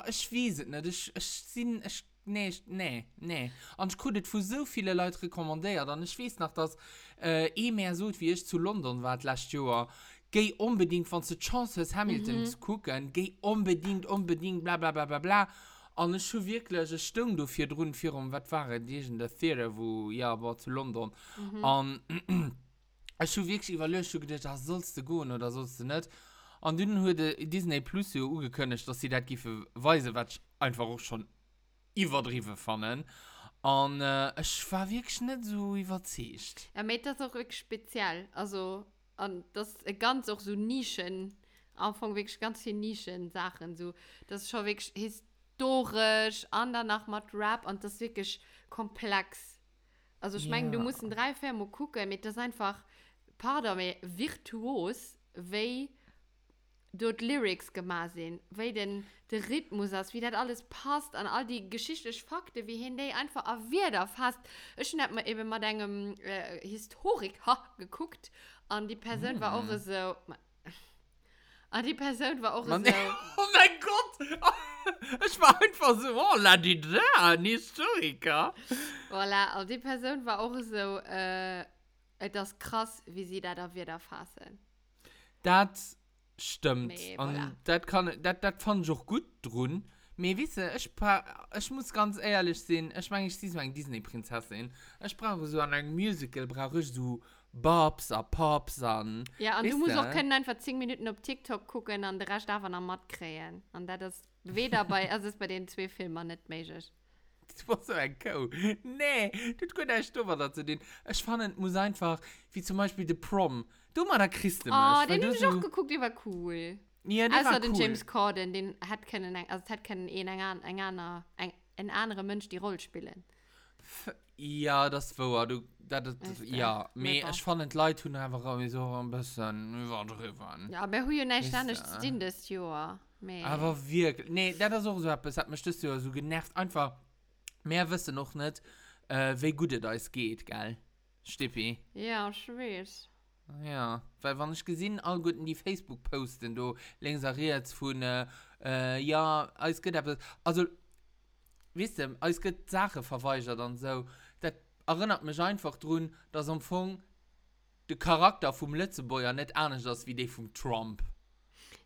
ich weiß es nicht, nee. Und ich konnte von so vielen Leuten rekommandiert und ich weiß noch, dass mehr so, wie ich zu London war letztes Jahr, geh unbedingt, wenn du die Chance hast, Hamilton zu gucken, geh unbedingt, bla bla bla bla bla. Und ich habe wirklich eine Stunde dafür drin, was war das in der Theater, wo ja, war zu London. Und ich habe wirklich überlegt, ich dachte, sollst du gehen oder sollst du nicht. Und dann habe ich Disney Plus ja angekündigt, dass sie das verweisen, was ich einfach auch schon übertrieben fand. Und ich war wirklich nicht so überzeugt. Ja, mir das auch wirklich speziell. Also, und das ist ganz auch so Nischen. Am Anfang wirklich ganz viele Nischen-Sachen. So. Das ist schon wirklich historisch, und danach mit Rap und das ist wirklich komplex. Also ich meine, du musst in 3 Filme gucken, mit das einfach, virtuos, wie dort Lyrics gemacht sind, wie denn der Rhythmus ist, wie das alles passt, an all die geschichtlichen Fakten, wie hin die einfach auf wieder fast. Ich habe mir eben mal einem Historiker geguckt und die Person war auch so... Oh mein Gott! Ich war einfach so, voilà, die da, ein Historiker. Voilà, und die Person war auch so, das krass, wie sie da wieder fassen. Das stimmt. Nee, und das fand ich auch gut drin. Mir wissen, ich muss ganz ehrlich sein, ich meine, ich sehe meine Disney-Prinzessin. Ich brauche so an einem Musical, brauche ich so Bobs und Pops an. Ja, und du musst auch können einfach 10 Minuten auf TikTok gucken und den Rest einfach noch matt kriegen. Und das ist weder bei, also ist bei den 2 Filmen nicht möglich. Das war so ein Co. Nee, das könnte echt dumm dazu den. Ich fand, es muss einfach, wie zum Beispiel The Prom. Du mal da kriegst du mich. Oh, den hab ich auch geguckt, der war cool. Ja, der also war cool. Also den James Corden, den hat keinen, also hat keinen ein anderer Mensch die Rolle spielen. Ja, das war du. Ja, aber ich fand die Leute einfach so ein bisschen überdrüben. Ja, aber wir haben nicht anders gesehen das Jahr. Aber wirklich, nee, das ist auch so etwas, hat mich das Jahr so genervt. Einfach, mehr wissen noch nicht, wie gut es uns geht, gell? Stippi. Ja, ich weiß. Ja, weil wenn ich gesehen all gut in die Facebook-Posten, du links und rechts von, ja, alles geht etwas. Also, wisst ihr, alles geht Sachen verweigert und so. Das erinnert mich einfach daran, dass am Anfang der Charakter vom Lützebäuer nicht anders ist wie der vom Trump.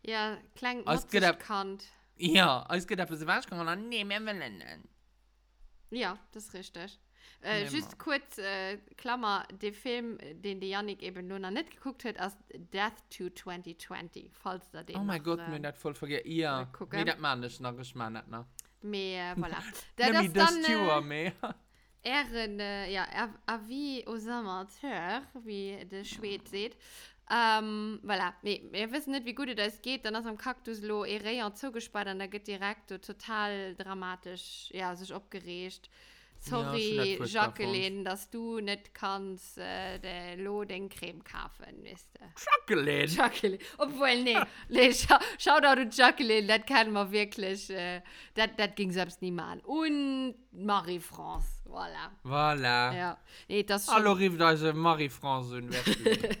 Ja, klang nicht bekannt. Ja, als geht etwas Waschkanal an, nee, mehr nennen. Ja, das ist richtig. Just kurz, Klammer, der Film, den die Jannik eben nur noch nicht geguckt hat, ist Death to 2020, falls da den oh mein Gott, mir das voll vergessen. Ja, mir das man nicht noch, ich meine das noch. Mehr, voilà. Nämlich das Tour, mehr. Wie aux amateurs, wie der Schwede sieht. Voilà. Wir wissen nicht, wie gut das geht. Dann ist am Kaktus lo Ereon zugesperrt und da geht direkt total dramatisch, ja, sich abgeregt. Sorry, ja, Jacqueline, dass du nicht kannst den Lo den Creme kaufen, weißt du. Jacqueline! Obwohl, nee, Shoutout an Jacqueline, das kann man wirklich, das ging selbst niemand. Und Marie-France, voilà. Voilà. Ja. Nee, das schon... Hallo, rief diese Marie-France in Westen.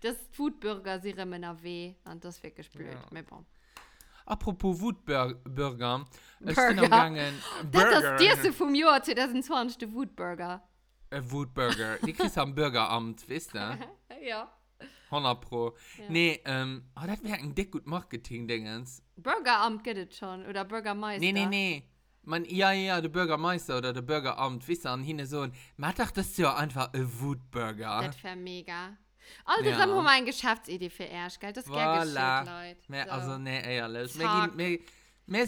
Das Foodburger, sie remen auf weh, und das ist wirklich blöd, ja. Bon. Apropos Wutburger, ich bin am Gangen. Das ist der vom Jahr 2020, der Wutburger. Wutburger, die kriegst du am Bürgeramt, weißt du? Ja. 100%. Ja. Nee, das wäre ein dick gut Marketing-Dingens. Bürgeramt geht es schon, oder Bürgermeister. Nee. Man, ja, der Bürgermeister oder der Bürgeramt, weißt du, und hin so, man dachte, das ist ja einfach ein Wutburger. Das wäre mega. Also ja. Haben wir mal eine Geschäftsidee für erst, gell? Das ist gerne geschickt, Leute. Mehr, so. Also, ehrlich. Wir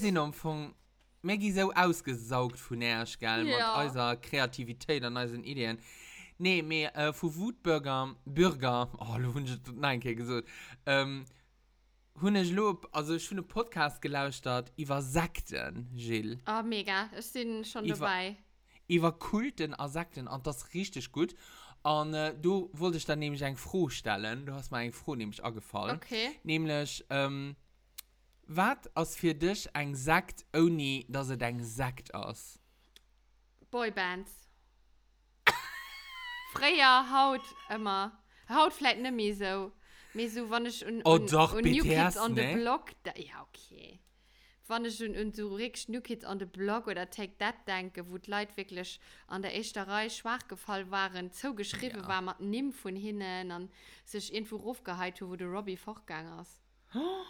sind so ausgesaugt von erst, gell? Ja. Mit unserer Kreativität und unseren Ideen. Nee, mehr Bürger. Oh, nein, okay, gesund. Habe ich also ich habe einen Podcast gelauscht über Sekten, Gilles. Oh, mega, ich bin schon dabei. Über Kulten und Sekten und das ist richtig gut. Und du wolltest dann nämlich eine Frage stellen, du hast mir eine Frage nämlich angefallen. Okay. Nämlich, was ist für dich ein Sekt, ohne dass es ein Sekt ist? Boybands. Freier Haut immer. Haut vielleicht nicht mehr so. Mir so, wenn ich und New Kids on the Block, da, ja, okay. Wenn ich und so richtig New Kids on the Block oder Take That denke, wo die Leute wirklich an der ersten Reihe schwach gefallen waren, so geschrieben ja. War mit Nimm von hinten und sich irgendwo raufgehalten haben, wo der Robbie fortgegangen ist. Oh,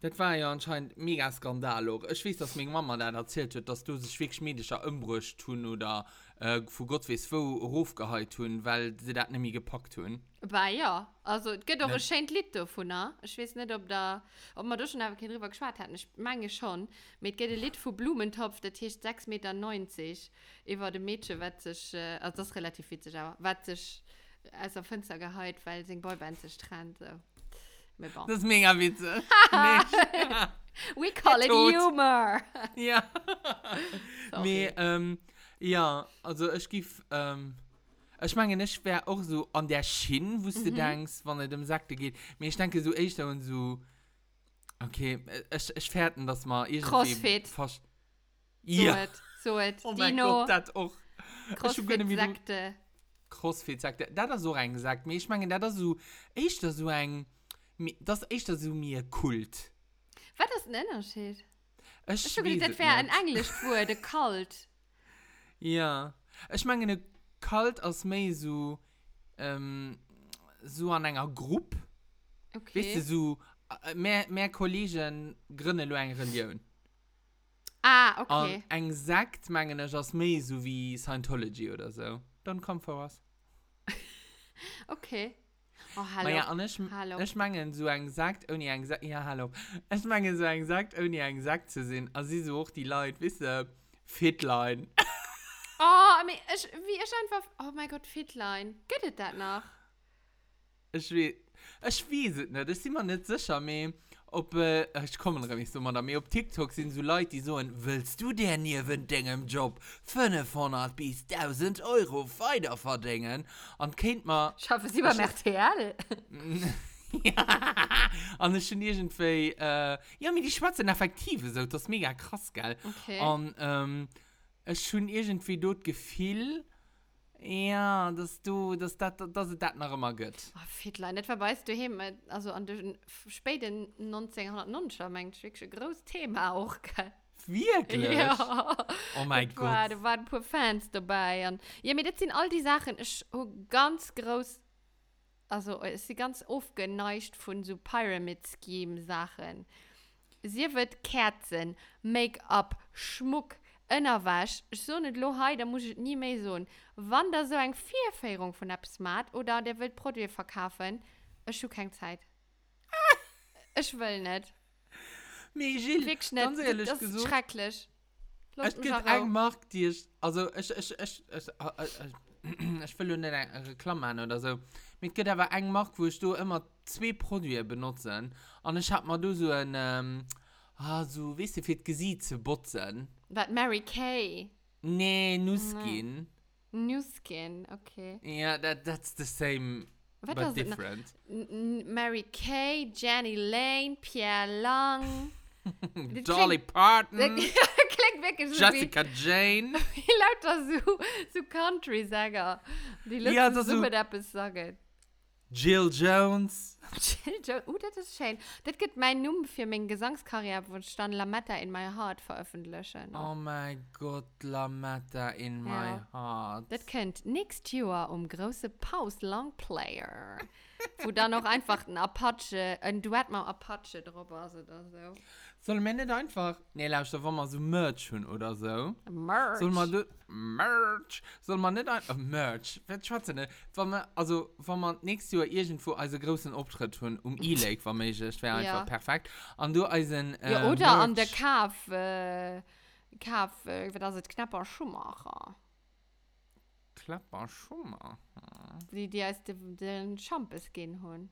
das war ja anscheinend mega Skandal auch. Ich weiß, dass meine Mama dann erzählt hat, dass du sich wirklich medischer Umbruch tun oder von Gott weiß wo raufgehalten hast, weil sie das nicht mehr gepackt haben. Bah ja, also es gibt auch ein schönes Lied davon, ne? Ich weiß nicht, ob wir da schon einfach drüber gesprochen hatten. Ich meine schon, mit dem Lied von Blumentopf, das heißt 6,90 Meter über dem Mädchen, was sich, also das ist relativ witzig, aber was sich aus dem Fenster gehalten, weil sie ein Boyband sich trennt, so. Bon. Das ist mega witzig. We call it humor. Ja. Me, ja, also ich gebe, ich meine, ich wäre auch so an der Schiene, wo du denkst, wenn es um Sekte geht. Aber ich denke so echt und so, okay, ich fährten das mal. Crossfit. Fast, ja. So it. Oh mein Gott, das auch. Crossfit-Sekte. Crossfit-Sekte. Das hat so reingesagt. Ich meine, das ist so, echt so ein... Das ist echt so mir Kult. Was ist denn ein Unterschied? Ich glaube, das wäre ein Englischwort, der Kult. Ja. Ich meine, eine Kult ist mehr so, so an einer Gruppe. Okay. Weißt du, so mehr Kollegen gründen eine Religion. Ah, okay. Und ein Sekt, meine ich, ist mehr so wie Scientology oder so. Don't come for us. Okay. Oh, hallo. Ja, ich meine, so ein Sekt, ohne ein Sekt, ja, hallo. Ich meine, so ein Sekt, ohne ein Sekt zu sehen. Also, sie so auch die Leute, weißt du, Fitline. Oh, wie ist einfach, oh mein Gott, Fitline. Geht es das noch? Ich weiß es nicht, ich bin mir nicht sicher, aber ob, ich komme nicht so mal damit, auf TikTok sind so Leute, die so ein, willst du dir nirgendwo im Job 500 bis 1000 Euro weiter verdienen? Und kennt man... Ich hoffe, sie war Mertel. Ja, und ich bin irgendwie, ja, mit die schwarzen Affektive, so, das ist mega krass, gell? Okay. Und, ich bin irgendwie dort gefühlt, ja, dass es das noch immer gibt. Oh, Fittlein, das weißt du eben, also an den späten 1990er, meinst du, wirklich ein großes Thema auch, gell? Wirklich? Ja. Oh mein Gott. Da waren ein paar Fans dabei. Und, ja, aber das sind all die Sachen, ich ganz groß, also ich bin ganz oft geneigt von so Pyramid-Scheme-Sachen. Sie wird Kerzen, Make-up, Schmuck, Innerwasch, ich so nicht lohei, da muss ich nie mehr so. Wann da so eine Vierfährung von Apps macht oder der will Produkte verkaufen, ich habe keine Zeit. Ich will nicht. Nee, Gilles, wirklich nicht. Ganz ehrlich das gesagt, ist schrecklich. Es gibt einen Markt, die ich, also ich will nicht eine Reklame oder so. Es gibt aber einen Markt, wo ich da immer 2 Produkte benutze. Und ich habe mir da so ein, so, weißt du, für das Gesicht zu botzen. Was, Mary Kay? Nee, New Skin. New Skin, okay. Ja, yeah, that's the same, what but different. Mary Kay, Jenny Lane, Pierre Long. Dolly Parton. Klingt wirklich so Jessica wie, Jane. Wie lauter so Country-Sänger. Die letzten ja, Suppe da besorgen. Jill Jones. Das ist schön. Das gibt mein Nummer für meine Gesangskarriere, wo ich dann Lametta in My Heart veröffentliche. Oh mein Gott, Lametta in My Heart. Das könnt next year große Pause Longplayer. Wo dann auch einfach ein Duett mit Apache drüber ist oder so. Soll man nicht einfach, da wollen wir so Merch hin oder so. Merch? Soll man nicht einfach, Merch, was schwarze nicht, wenn man nächstes Jahr irgendwo einen großen Auftritt hin, E-Lake, wenn ich, das wäre einfach perfekt. Und du einen, ja, oder Merch. An der Kaff, das ist Knapper Schumacher. Klapper Schumacher. Die heißt den Champes gehen holen.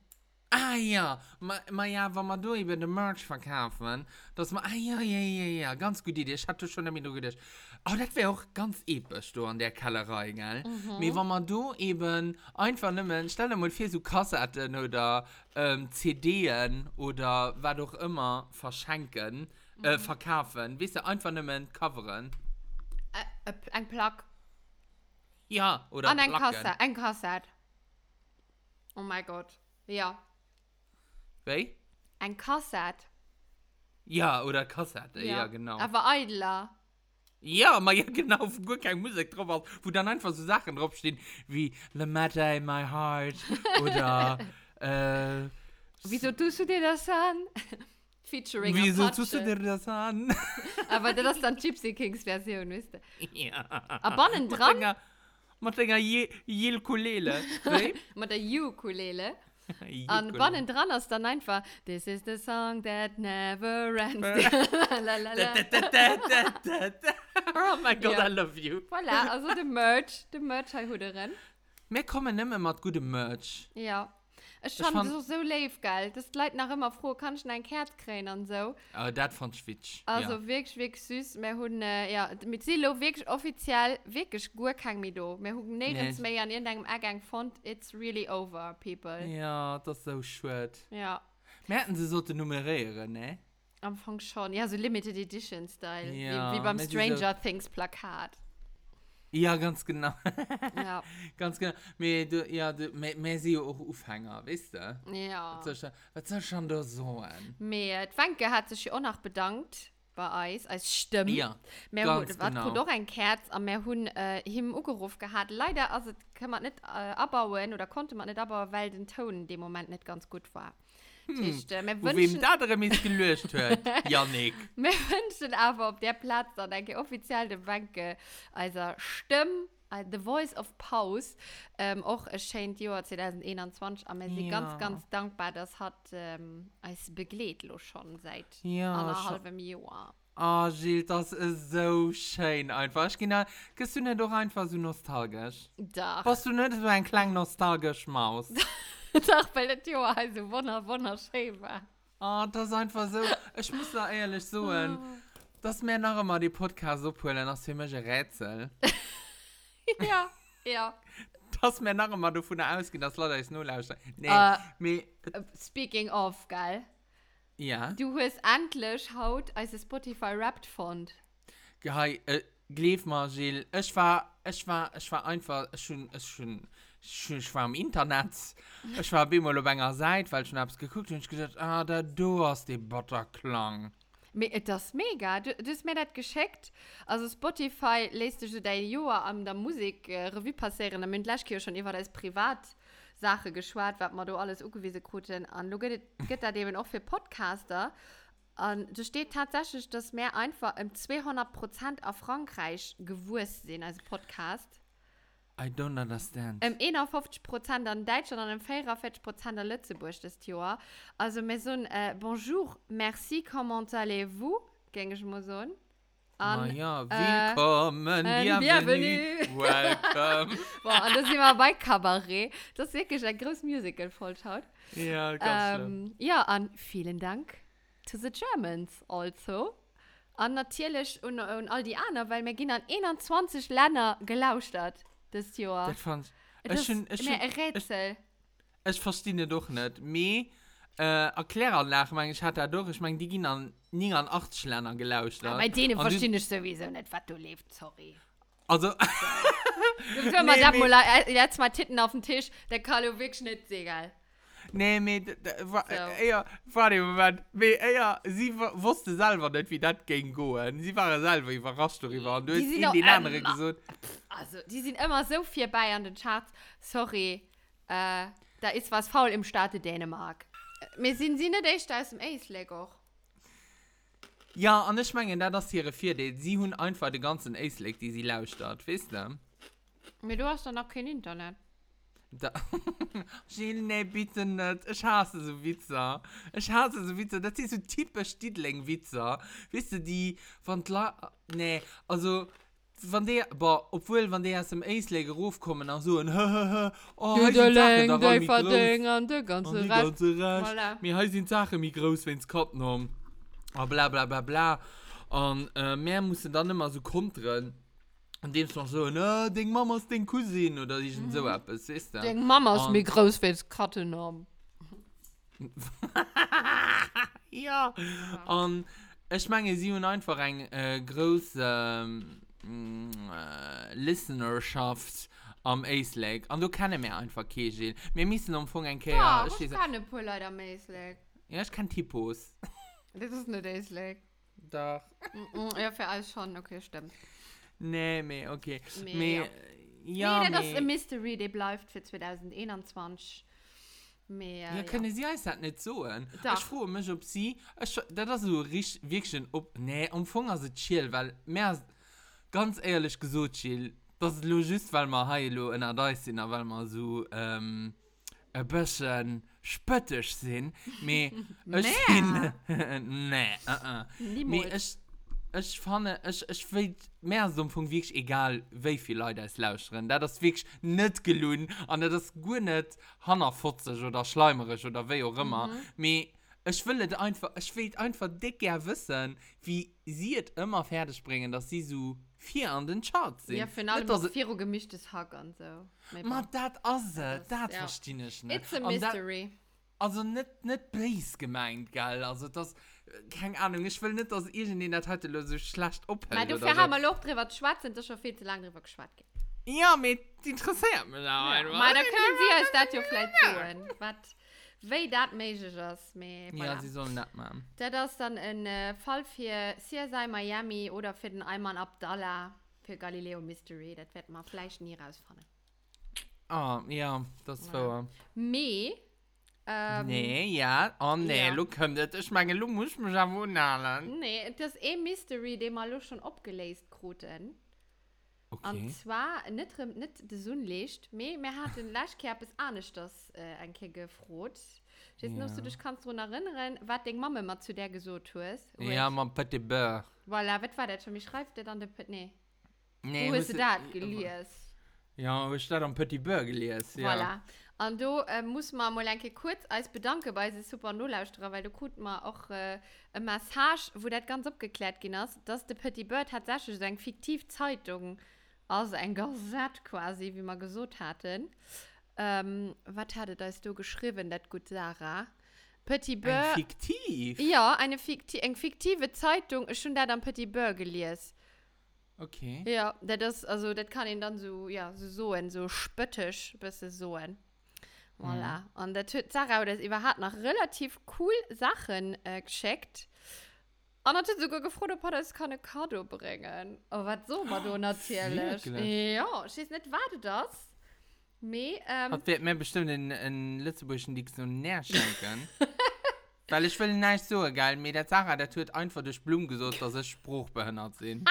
Ah ja, ja, wenn wir da über den Merch verkaufen, dass man, ja, ganz gute Idee, ich hatte schon damit gedacht. Oh, das wäre auch ganz episch da an der Kellerei, gell? Mhm. Aber wenn man da eben einfach nehmen, stell dir mal viel so Kassetten oder CDen oder was auch immer verschenken, verkaufen, weißt du, einfach nehmen, coveren. Ein Plug. Ja, oder ein Pluggen. Ein Kassett. Oh mein Gott, ja. Wie? Ein Kassett. Ja, oder Kassette, ja genau. Aber Eidler. Ja, aber ja, genau, wo gar keine Musik drauf ist, wo dann einfach so Sachen draufstehen wie The Matter in My Heart oder Wieso tust du dir das an? Featuring Apache. Wieso tust du dir das an? Aber das ist dann Gypsy Kings Version, wisst ihr? Ja. Aber dann dran. Mit einer Ukulele. Mit einer Ukulele. Und wann dran ist dann einfach This is the song that never ends. Oh my God, yeah. I love you. Voilà, also the Merch habe ich drin. Wir kommen nicht mehr mit gutem Merch. Ja. Ich fand das so live geil. Das Leute nach immer froh, kann ich ein Kerz kriegen und so. Oh, das fand ich witzig. Also ja. wirklich süß. Wir haben mit Silo wirklich offiziell wirklich gut kein mit da. Wir haben nichts mehr an irgendeinem Eingang gefunden. It's really over, people. Ja, das ist so schön. Ja. Merken sie so die Nummerieren, ne? Am Anfang schon. Ja, so Limited Edition Style. Ja, wie beim Stranger Things Plakat. Ja, ganz genau. Ja. Ganz genau. Mehr sind ja auch Aufhänger, weißt du? Ja. Was soll schon da so an? Mehr. Danke hat sich auch noch bedankt bei uns als Stimme. Ja, mehr ganz genau. Hat doch ein Kerz an mehr Hund im Ugeruf gehabt. Leider also kann man nicht abbauen oder konnte man nicht abbauen, weil der Ton in dem Moment nicht ganz gut war. Auf wem der andere mich gelöst hat, Janik. Wir wünschen aber auf der Platz dann eine offizielle Banke, also Stimme, The Voice of Pause, auch ein schönes Jahr 2021, aber wir sind ganz, ganz dankbar, das hat als Begleitung schon seit einem halben Jahr. Ah, Gilles, das ist so schön einfach. Ich genau, bist du nicht doch einfach so nostalgisch? Doch. Bist du nicht so ein kleiner nostalgisch Maus? Doch, weil das Jahr also wunderschön war. Ah, das ist einfach so. Ich muss da ehrlich sagen, dass mir nachher mal die Podcasts abholen, das ist für mich ein Rätsel. ja. Dass mir nachher mal davon ausgehen, dass Leute es nur lauschen. Nee, speaking of, geil. Ja. Du hast endlich heute als Spotify Wrapped fand. Gehei, glaub mal, Gilles. Ich war einfach schon. Ich war im Internet, ich war immer auf einer Seite, weil ich schon hab's geguckt und ich gesagt, du hast den Butterklang. Das ist mega, du hast mir das geschickt. Also Spotify lässt du dein Jahr an der Musik Revue passieren, damit lässt du schon über das Privatsache geschwärzt, was man da alles angewiesen konnten. Und du geht das eben auch für Podcaster. Und da steht tatsächlich, dass wir einfach 200% auf Frankreich gewusst sind, also Podcast. I don't understand. 51% an Deutschland und 44% an Lützeburg das Jahr. Also wir sagen, bonjour, merci, comment allez-vous? Gäng ich mal so. Und, willkommen, bienvenue, welcome. Boah, und das sind wir bei Kabarett. Das ist wirklich ein großes Musical, voll schaut. Ja, ganz schön. Ja, und vielen Dank to the Germans also. Und natürlich und all die anderen, weil wir gehen an 21 Länder gelauscht hat. Das Jahr. Das fand ich ein Rätsel. Ich verstehe doch nicht. Mir erklären nach, ich hatte doch, ich meine, die gehen an 89 Ländern gelauscht. Ja, bei denen verstehe ich sowieso nicht, was du lebst, sorry. Also. Du kannst mal jetzt mal Titten auf den Tisch, der kann du wirklich nicht sehen, geil. Nee, sie wusste selber nicht, wie das ging. Sie waren selber überrascht darüber. Und du hast in den anderen gesagt. Also, die sind immer so viel bei an den Charts. Sorry, da ist was faul im Staate Dänemark. Wir sind sie nicht echt aus dem Eisleg auch. Ja, und ich meine, das ist ihre vierte. Sie haben einfach den ganzen Eisleg, die sie lauscht hat. Weißt du? Aber du hast doch noch kein Internet. Da. Gilles, nee, bitte nicht. Ich hasse so Witze. Das sind so typisch Dietling-Witze. Weißt du, die von klar. Nee, also wenn die, aber obwohl, wenn die aus dem Eisleger raufkommen und so, oh, die Sachen, da die Verdingen, der ganze Rest. Voilà. Wir haben die Sachen wie groß, wenn sie Karten haben. Und bla bla bla bla. Und mehr mussten dann immer so kontern. Und dem ist noch so, ne, den Mama ist den Cousin oder so etwas, ist das? Den Mama ist mir groß, wenn sie Karten haben. Ja. Und ich meine, sie haben einfach eine große Listenerschaft am Ace Lake. Und du kennst mir einfach Kegel. Wir müssen umfangen ein Kegel. Ja, ich kann ein paar Leute am Ace Lake. Ja, ich kann Tipos. Das ist nicht Ace Lake. Doch. Ja, für alles schon. Okay, stimmt. Nee, mehr, okay. Mehr. Ja, nee, das ist ein Mystery, der bleibt für 2021. Mehr, ja, können sie alles nicht so hören. Ich freue mich, ob sie... Das ist so richtig, wirklich... Nee, umfang also chill, weil... Mehr, ganz ehrlich gesagt, chill. Das ist nur just, weil wir heilo in der Deis sind, weil wir so... ein bisschen spöttisch sind. Mehr... ich finde... Nee, Niemals. Ich fand, ich will mehr so wirklich egal, wie viele Leute es lauschen. Das ist wirklich nicht gelungen und das ist gut nicht hannafotzig oder schleimerisch oder wie auch immer. Aber ich will einfach dicker wissen, wie sie es immer fertig bringen, dass sie so vier an den Charts sind. Ja, für alle mit vier gemischtes Hack und so. Aber das ist es, das verstehe ich nicht. It's a mystery. Also nicht böse gemeint, gell, also das... Keine Ahnung, ich will nicht, dass irgendjemand das heute so schlecht abhält. Weil dafür haben wir noch drüber geschwatzt und das schon viel zu lange drüber geschwatzt. Ja, mit interessiert mich auch einfach. Aber da können Sie uns das ja vielleicht tun. Was? Wie das möglich ist. Ja, Sie sollen das machen. Das ist dann ein Fall für CSI Miami oder für den Ayman Abdallah für Galileo Mystery. Das wird man vielleicht nie rausfinden. Ah, ja, das war... Mehr... nee, ja, oh nee, ja. Du könntest, ich meine, du musst mich ja wundern. Nee, das ist ein Mystery, den wir schon abgelesen haben. Okay. Und zwar nicht das Sonnenlicht, aber wir hatten letztes bis auch nicht das ein bisschen gefroht. Ich weiß nicht, ob du dich kannst daran erinnern, was deine Mama mal zu der gesagt hat. Ja, mein Petit Beurre. Voilà, was war das schon? Wie schreibt der dann den Petit? Nee, wo hast du das gelesen? Ja, ich habe dann Petit Beurre gelesen, ja. Voilà. Und da muss man mal kurz als bedanken bei diesen super No-Lausterer, weil da kommt man auch eine Massage, wo das ganz abgeklärt ging, dass der Petit Bird tatsächlich so eine fiktive Zeitung, also ein Gazette quasi, wie man gesagt hatten. Was hatte das da geschrieben, das gut Sarah? Petit Bird. Ein fiktiv? Ja, eine fiktive Zeitung ist schon da dann Petit Bird gelesen. Okay. Ja, das also das kann ihn dann so, ja, so spöttisch bis so ein. Voilà. Und der Sarah das überhaupt noch relativ cool Sachen geschickt. Und hat sogar gefragt, ob er das keine Kado bringen. Oh, was so, Madonna, natürlich. Wirklich? Ja, ich weiß nicht, war das? Hat mir bestimmt in Lützburg einen Diktionär schenken. Weil ich will nicht so geil. Mir der Sarah, der tut einfach durch Blumen gesucht, dass ich spruchbehindert sind.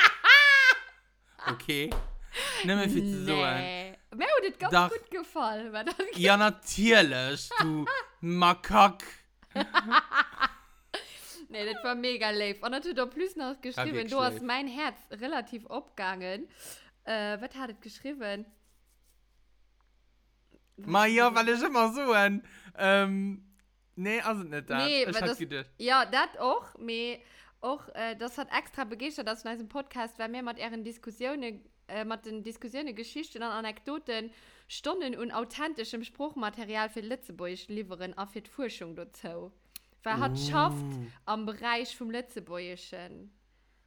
Okay. Nimm mir viel zu so ein. Mir hat das ganz gut gefallen. Ja, natürlich, du Makak. Nee, das war mega live. Und natürlich hat plus noch geschrieben, du hast mein Herz relativ abgegangen. Was hat das geschrieben? Ma ja, weil ich immer so ein... nee, also nicht das. Nee, ich hab gedacht. Ja, das auch. Auch das hat extra begeistert aus unserem Podcast, weil wir mit ihren Diskussionen Geschichten und Anekdoten, Stunden und authentischem Spruchmaterial für Lützeburg liefern, auch für die Forschung dazu. Wer hat schafft am Bereich vom Lützeburgischen,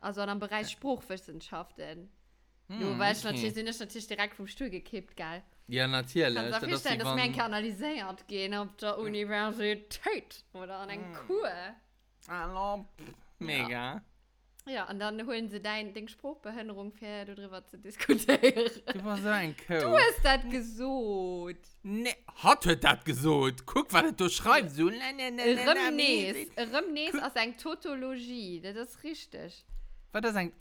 also am Bereich Spruchwissenschaften. Du weißt natürlich, sind natürlich direkt vom Stuhl gekippt, gell? Ja, natürlich. Kannst du dir vorstellen, dass man kanalisiert gehen auf der Universität oder an einer Kur? Hallo, mega. Ja, und dann holen sie deine Spruchbehinderung für, darüber zu diskutieren. Du warst so ein Code. Du hast das gesucht. Ne, hat er das gesucht? Guck, was du schreibst. So, Rümnes. Rümnes aus einer Tautologie. Das ist richtig. Was ist ein...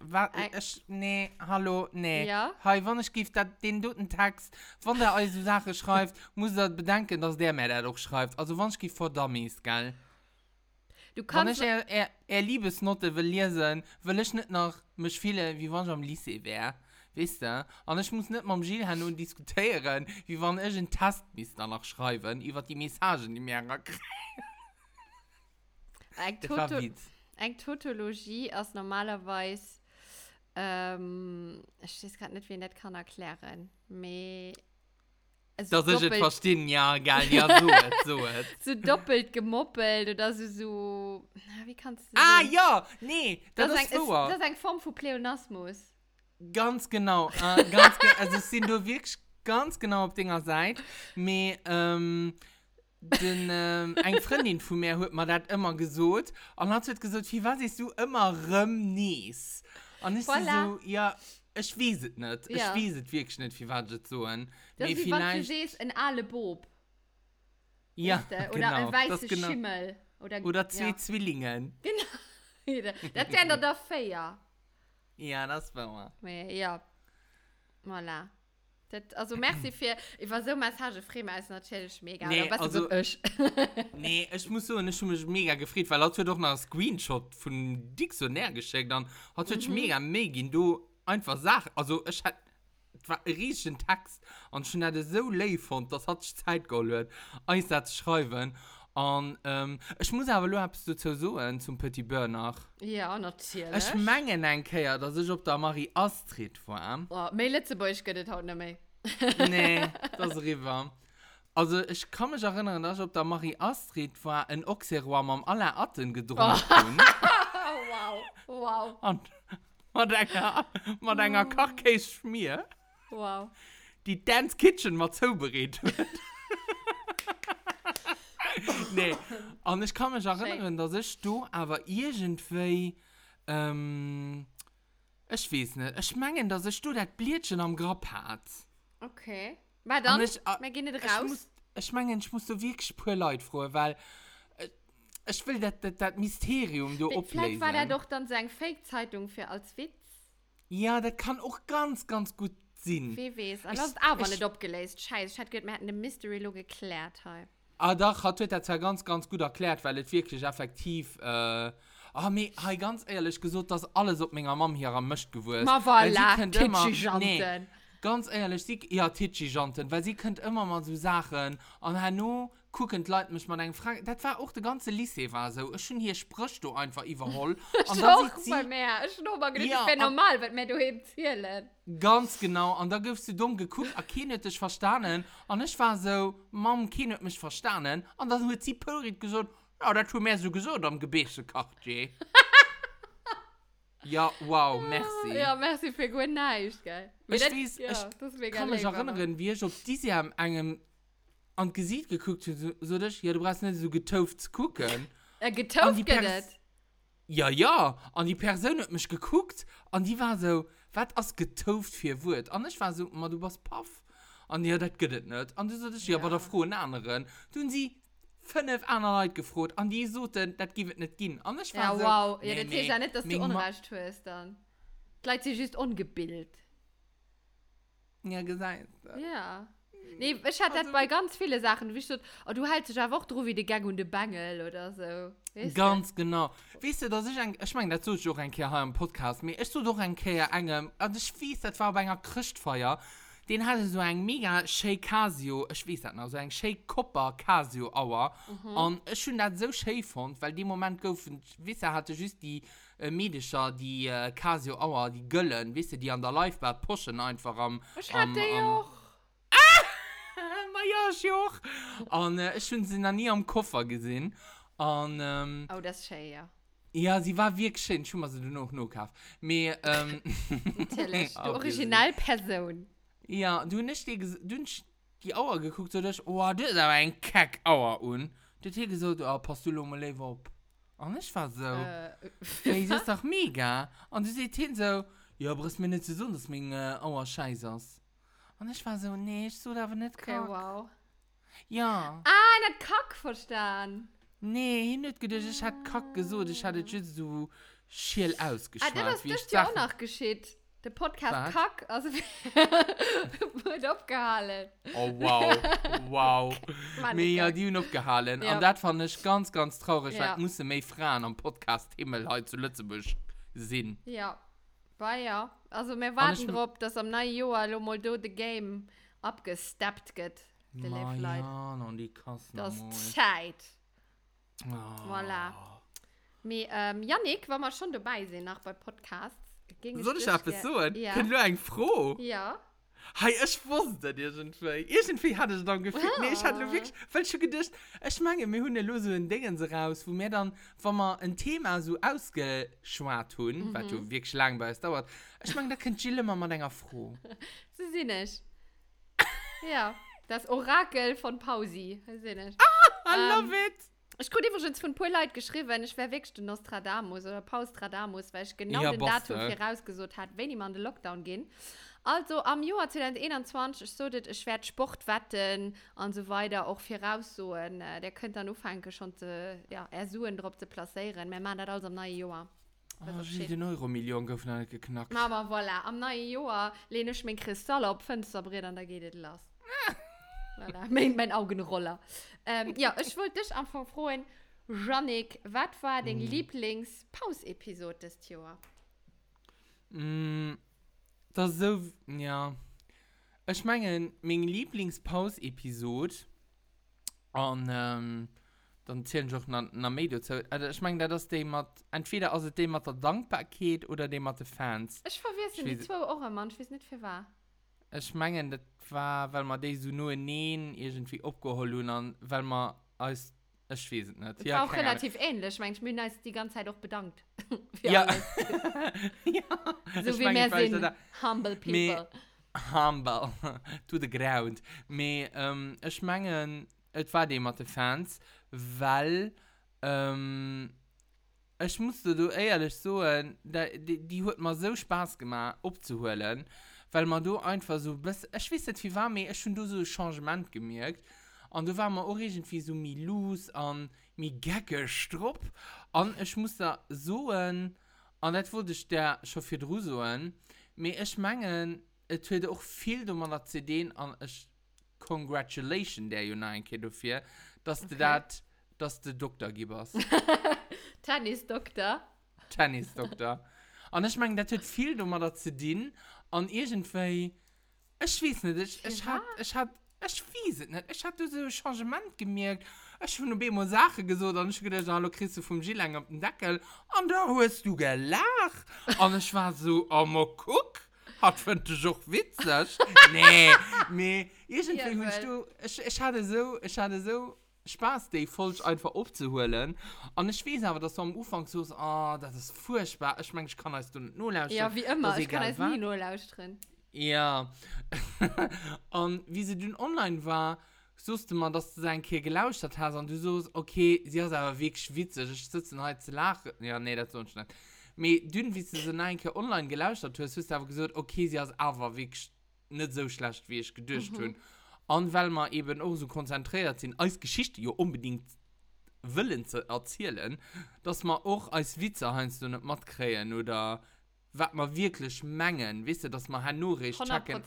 Nee, hallo, nee. Ja? Hey, wenn ich den guten Text, wenn der euch so Sachen schreibt, muss er bedenken, dass der mir das auch schreibt. Also, wenn ich vor Dummies, gell? Du kannst wenn ich Liebesnote will lesen, will ich nicht noch mich fühlen, wie wenn ich am Lycée wäre. Weißt du? Und ich muss nicht mit dem Gilles hin und diskutieren, wie wenn ich einen Test danach schreiben über die Messagen, die mir kriegen. Eine Tautologie ist normalerweise, ich weiß gerade nicht, wie ich das kann erklären kann. So das ist jetzt verstehen, ja, geil, ja, so es. So doppelt gemoppelt oder so, wie kannst du... Ah, sehen? Ja, nee, das ist so. Das ist eine Form von Pleonasmus. Ganz genau, also sind du wirklich ganz genau auf Dinger seid, aber eine Freundin von mir hat mir das immer gesagt und hat gesagt, wie was ist du immer Remnies? Und ich voilà. So, ja... Ich weiß es nicht. Ja. Ich weiß es wirklich nicht, wie war das so. Das ist wie vielleicht... du siehst, ein Aale-Bob. Ja, oder genau. Oder ein weißes genau. Schimmel. Oder zwei ja. Zwillingen. Genau. Das ist ja der Feier. Ja, das war mal. Ja. Voilà. Das, also, merci für... Ich war so massagefrei, ist natürlich mega. Nee, aber also... Ich. Nee, ich muss so, ich habe mich mega gefreut, weil er hat doch noch einen Screenshot von Dictionär geschickt. Dann hat mich mega, du... Einfach Sache. Also, ich hatte einen riesigen Text und schon hatte so live und das hat Zeit geholt, eins zu schreiben. Und ich muss aber noch etwas dazu sagen zum Petit Bernard. Ja, natürlich. Ich meine eigentlich, dass ich auf der Marie Astrid war. Oh, mein letzter Boy, ich gehe das heute nicht mehr. Nee, das ist rüber. Also, ich kann mich erinnern, dass ich auf der Marie Astrid war, ein Auxerrois mit aller Atten gedrungen bin. Wow. Und mit einer Kochkäse-Schmier. Wow. Die Dance Kitchen mal zubereitet wird. Nee. Und ich kann mich erinnern, dass ich da aber irgendwie... ich weiß nicht. Ich meine, dass ich da das Blättchen am Grab hat. Okay. Weil dann, wir gehen nicht raus. Ich meine, ich muss da wirklich paar Leute fragen, weil... Ich will das Mysterium da auflesen. Vielleicht war da doch dann seine Fake-Zeitung für als Witz. Ja, das kann auch ganz, ganz gut sein. Wie weiß. Er hat aber nicht abgelesen. Scheiße, ich hatte gehört, wir hätten eine Mystery-Log geklärt. Hey. Ah, doch, hat das ja ganz, ganz gut erklärt, weil es wirklich effektiv... mir habe ganz ehrlich gesagt, dass alles auf meiner Mom hier am Möcht gewusst. Ma voilà, Titschi-Janten. Ganz ehrlich, Titschi-Janten, weil sie könnt immer mal so Sachen und Hanno... Guckend Leute mich mal denken, fragen, das war auch der ganze Lycée war so. Ich schon hier sprichst du einfach überholt. Und dann sieht sie... Ich bin normal, was mir du eben zählen. Ganz genau. Und da gibst du dumm geguckt, keiner hat dich verstanden. Und ich war so, Mom, keiner hat mich verstanden. Und dann hat sie Pörit gesagt, ja, das tut mir so gesund am Gebäck gekocht, je. Ja, wow, merci. Ja, merci für gute Nachricht, gell. Ich kann mich erinnern, wie ich auf diese am engem und gesieht geguckt, so dass ja, du brauchst nicht so getauft zu gucken. Getauft gedet? Ja. Und die Person hat mich geguckt und die war so, was ist getauft für Wort? Und ich war so, du bist paff. Und ja, das gedet nicht. Und du so, ja, aber da frohen anderen. Tun sie 5 andere Leute gefroht und die so, das geht nicht gehen. Und ich war so, wow. Nee, ja, das ist ja nicht, dass du Unrecht tust dann. Gleich sie ist ungebildet. Ja, gesagt. Ja. Nee, ich hatte das bei ganz vielen Sachen. Wie ich so, du hältst dich einfach drauf wie der Gang und der Bengel oder so. Weißt ganz du? Genau. Weißt du, dass ich meine, das tue ich auch ein Kerl hier im Podcast, aber ich tue doch ein Kerl also ich weiß, das war bei einer Christfeier, den hatte so ein mega schön Casio, ich weiß das noch, so ein schön Kupfer Casio Hour. Und ich finde das so schön fand, weil dem Moment kaufen, weißt du, hatte just die Medischer, die Casio Hour, die Göllen, weißt du, die an der Livebad pushen einfach am... Ich hatte auch. Ja, ich auch. Und ich habe sie noch nie am Koffer gesehen. Und, das ist schön, ja. Ja, sie war wirklich schön. Schon mal so noch gekauft. Natürlich, die Originalperson. Ja, du hast nicht die Auer geguckt und dachte, das ist aber ein Kack-Auer. Und du hast gesagt, passt du mal lieber ab. Und ich war so, das ist doch mega. Und du siehst hin so, ja, aber es ist mir nicht so gesund, dass mein Auer scheiße ist. Und ich war so, nee, ich tue da aber nicht Kack. Okay, wow. Ja. Nicht Kack verstanden. Nee, nicht gedacht, ich hatte Kack gesucht, ich hatte just so schiel ausgeschwärzt. Das ist ja auch noch geschieht. Der Podcast was? Kack, also wird abgehalten. Oh, wow. Mega, die haben abgehalten. Ja. Und das fand ich ganz, ganz traurig, weil ich musste mehr Frauen am Podcast Himmel heute zu Lützebüsch sehen. Ja, war ja. Also wir warten drauf, dass am neuen Jahr mal das Game abgesteppt wird. Die Live-Leute. Und die Kassen. Das ist Zeit. Oh. Voilà. Jannik, wenn wir schon dabei sind, nach bei Podcasts. So eine Episode? Ja. Bin du eigentlich froh? Ja. Hey, ich wusste das irgendwie hatte ich dann gefühlt. Nee, ich hatte wirklich voll schon gedacht, ich meine, wir haben ja so ein Ding raus, wo wir dann, wenn wir ein Thema so ausgeschwärzt haben, was ja wirklich lange bei uns dauert, ich meine, da kann Jill mal länger froh. Sie sind nicht. Ja, das Orakel von Pausi. Sie sind nicht. Ah, I love it! Ich habe übrigens von ein paar Leuten geschrieben, ich wäre wirklich der Nostradamus oder Paustradamus, weil ich genau den Datum hier rausgesucht habe, wenn jemand in den Lockdown gehen. Also am Jahr 2021 so das, ich werde Sport wetten und so weiter auch voraus so. Der könnte dann anfangen schon zu ersuchen, drauf zu platzieren. Wir machen das alles am neuen Jahr. Oh, wie den Euro-Million geknackt. Aber voilà, am neuen Jahr lehne ich meinen Kristall ab, Fensterbrett und da geht es los. Voilà, mein Augenroller. Ich wollte dich einfach freuen, Jannik, was war dein Lieblings-Pause-Episode des Jahres? Das ist so, ja. Ich meine, mein Lieblings-Pause-Episode und dann zählen wir auch nach Medio zu. Also ich meine, das ist entweder also dem mit der Dankbarkeit oder dem mit den Fans. Ich verwirre die zwei auch immer, ich weiß nicht, für was. Ich meine, das war, weil wir die so nur nähen, irgendwie abgeholt haben, weil wir alles, ich weiß es nicht. Das war auch relativ ähnlich, ich meine, ich bin uns die ganze Zeit auch bedankt. Ja. Ja. So ich wie mein, wir sind humble people. Humble, to the ground. Ich meine, es war die mit den Fans, weil, ich musste da ehrlich sagen, die hat mir so Spaß gemacht, abzuholen. Weil man da einfach so, ich weiß nicht, wie war mir, ich schon da so ein Changement gemerkt. Und da war man auch irgendwie so mi los und mi gacke Strupp. Und ich muss da so ein, und das wollte ich da schon viel drüber sagen. Aber ich meine, es würde auch viel durch meine CD und ich congratulation der United dafür, dass du das, dass du Doktor gibst. Tennis-Doktor. Tennis-Doktor. Und ich meine, das tut viel durch meine CD. Und irgendwie, ich weiß nicht, ich hatte so ein Changement gemerkt. Ich habe nur mal Sachen gesagt und ich gedacht, hallo, kriegst du vom Gilang auf den Deckel. Und da hast du gelacht. Und ich war so, oh, mal guck, das fand ich auch witzig. Nee, irgendwie, ich hatte so Spaß, die falsch einfach abzuholen. Und ich weiß aber, dass du am Anfang so sagst, oh, das ist furchtbar. Ich meine, ich kann das nicht nur lauschen. Ja, wie immer, ich kann das nie nur lauschen. Ja. Und wie sie dann online war, suchst du mal, dass du sein Kind gelauscht hast und du sagst, okay, sie ist aber wirklich witzig, ich sitze heute zu lachen. Ja, nee, das ist so schnell. Aber dann, wie sie so ein Kind online gelauscht hat, hast du aber gesagt, okay, sie ist aber wirklich nicht so schlecht, wie ich gedacht habe. Und weil wir eben auch so konzentriert sind, als Geschichte ja unbedingt willen zu erzählen, dass wir auch als Witze Heinz nicht mitkriegen oder was wir wirklich mengen, weißt du, dass wir halt nur richtig checken,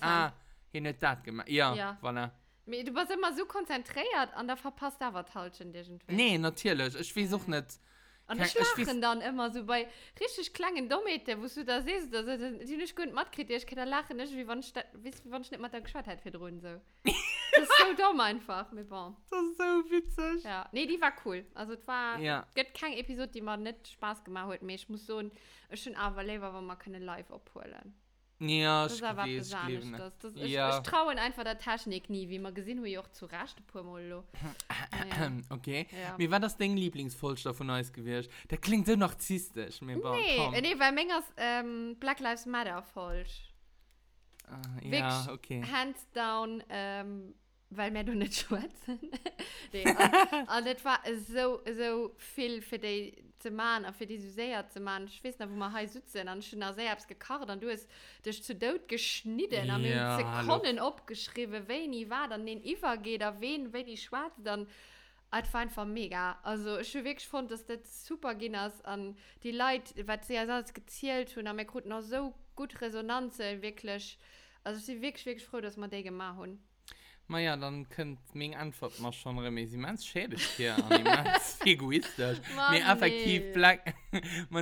hier nicht das gemacht. Ja. Voilà. Du bist immer so konzentriert und da verpasst du was falsch in dir. Nee, natürlich, ich weiß auch nicht. Und ich lache dann immer so bei richtig kleinen Dometen, wo du da siehst, dass die nicht gut mitkriegt, ich kann da lachen, nicht, wie wenn ich nicht mit der Geschwätz halt für drin so. Das ist so dumm einfach, mit bon. Das ist so witzig. Ja, nee, die war cool. Also es war, gibt keine Episode, die mir nicht Spaß gemacht hat, aber ich muss so ein schön Overlever, wenn man keine live abholen. Ja, das war was Besonderes. Ich traue einfach der Technik nie, wie man gesehen habe, ich auch zu rasch, pur mal. Okay. Ja. Mir war das Ding Lieblingsvollstoff von uns gewesen. Das klingt so narzisstisch. Nee, weil Mengers Black Lives Matter falsch. Ja, okay. Hands down, weil wir da nicht schwarzen. Und das war so viel für die zu machen, für die so sehr zu machen. Ich weiß nicht, wo wir hier sitzen. Und ich habe sehr abs gekarrt. Und du hast dich zu Tod geschnitten. Und wir haben Sekunden abgeschrieben, wen ich war, dann den Übergeher, wen ich schwarz, dann. Das war einfach mega. Also ich wirklich fand, dass das super ging. Und die Leute, was sie alles gezählt haben, haben wir gerade noch so gut Resonanzen, wirklich. Also ich bin wirklich froh, dass wir das gemacht haben. Na ja, dann könnt meine Antwort mal schon remäßig. Man ist schädigt hier an dem egoistisch. Man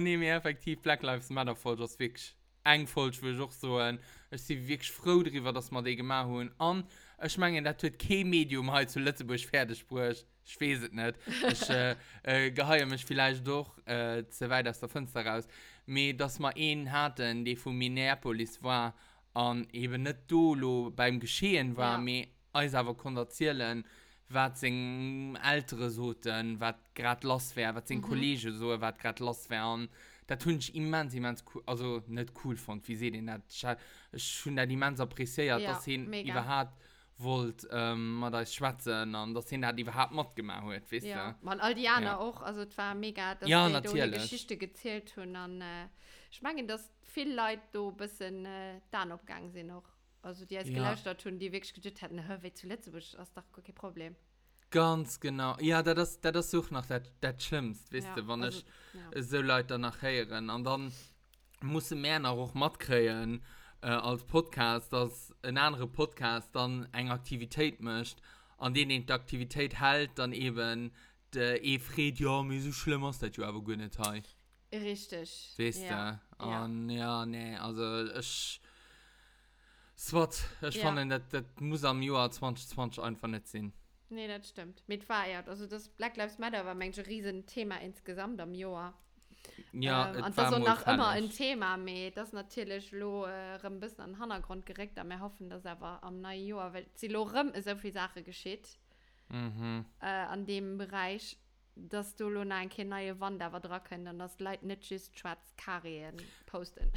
nehmen effektiv Black Lives Matter Fotos wirklich Engfolsch würde auch sagen, ich bin wirklich froh darüber, dass wir die gemacht haben. Und ich meine, das tut kein Medium heute zu Lützeburg fertig spricht. Ich weiß es nicht. Ich geheuer mich vielleicht doch zu weit aus der Fenster raus. Aber dass wir einen hatten, der von Minneapolis war und eben nicht da beim Geschehen war, ja. Aber uns aber konnte erzählen, was seine Eltern sollten, was gerade los war, was seine Kollegen so, was gerade los war. Das fand ich immens cool, also nicht cool fand, wie sie den hat. Ich fand das immens appreciiert, ja, dass sie überhaupt wollte, mal da schwätzen und dass sie das überhaupt Mord gemacht hat, weißt du? Ja, man, all die Jahre auch, also es war mega, dass ja, sie da die Geschichte gezählt haben und ich meine, dass viele Leute da ein bisschen dann abgegangen sind auch. Also die es gelauscht haben, die wirklich gedacht hatten, wie zu Lützeburg, das ist doch kein Problem. Ganz genau. Ja, das ist auch noch das Schlimmste, weißt du, wenn ich so Leute danach hören. Und dann muss ich mehr noch mitkriegen als Podcast, dass ein anderer Podcast dann eine Aktivität möchte, an denen die Aktivität hält, dann eben der Efred, ja, wie so schlimm ist das ja aber gar nicht. Richtig. Weißt du? Und ja, nee, also ich fand, das muss am Jahr 2020 einfach nicht sein. Nee, das stimmt. Mit Feiert. Also das Black Lives Matter war manchmal ein riesen Thema insgesamt am Jahr. Ja, und das ist noch immer ein Thema, das natürlich lo, ein bisschen an den Hintergrund gerückt, aber wir hoffen, dass aber am neuen Jahr, weil es so viel Sache geschieht, an dem Bereich, dass du noch keine neue Wand dran können und dass Leute nicht just Schwarzkarien posten.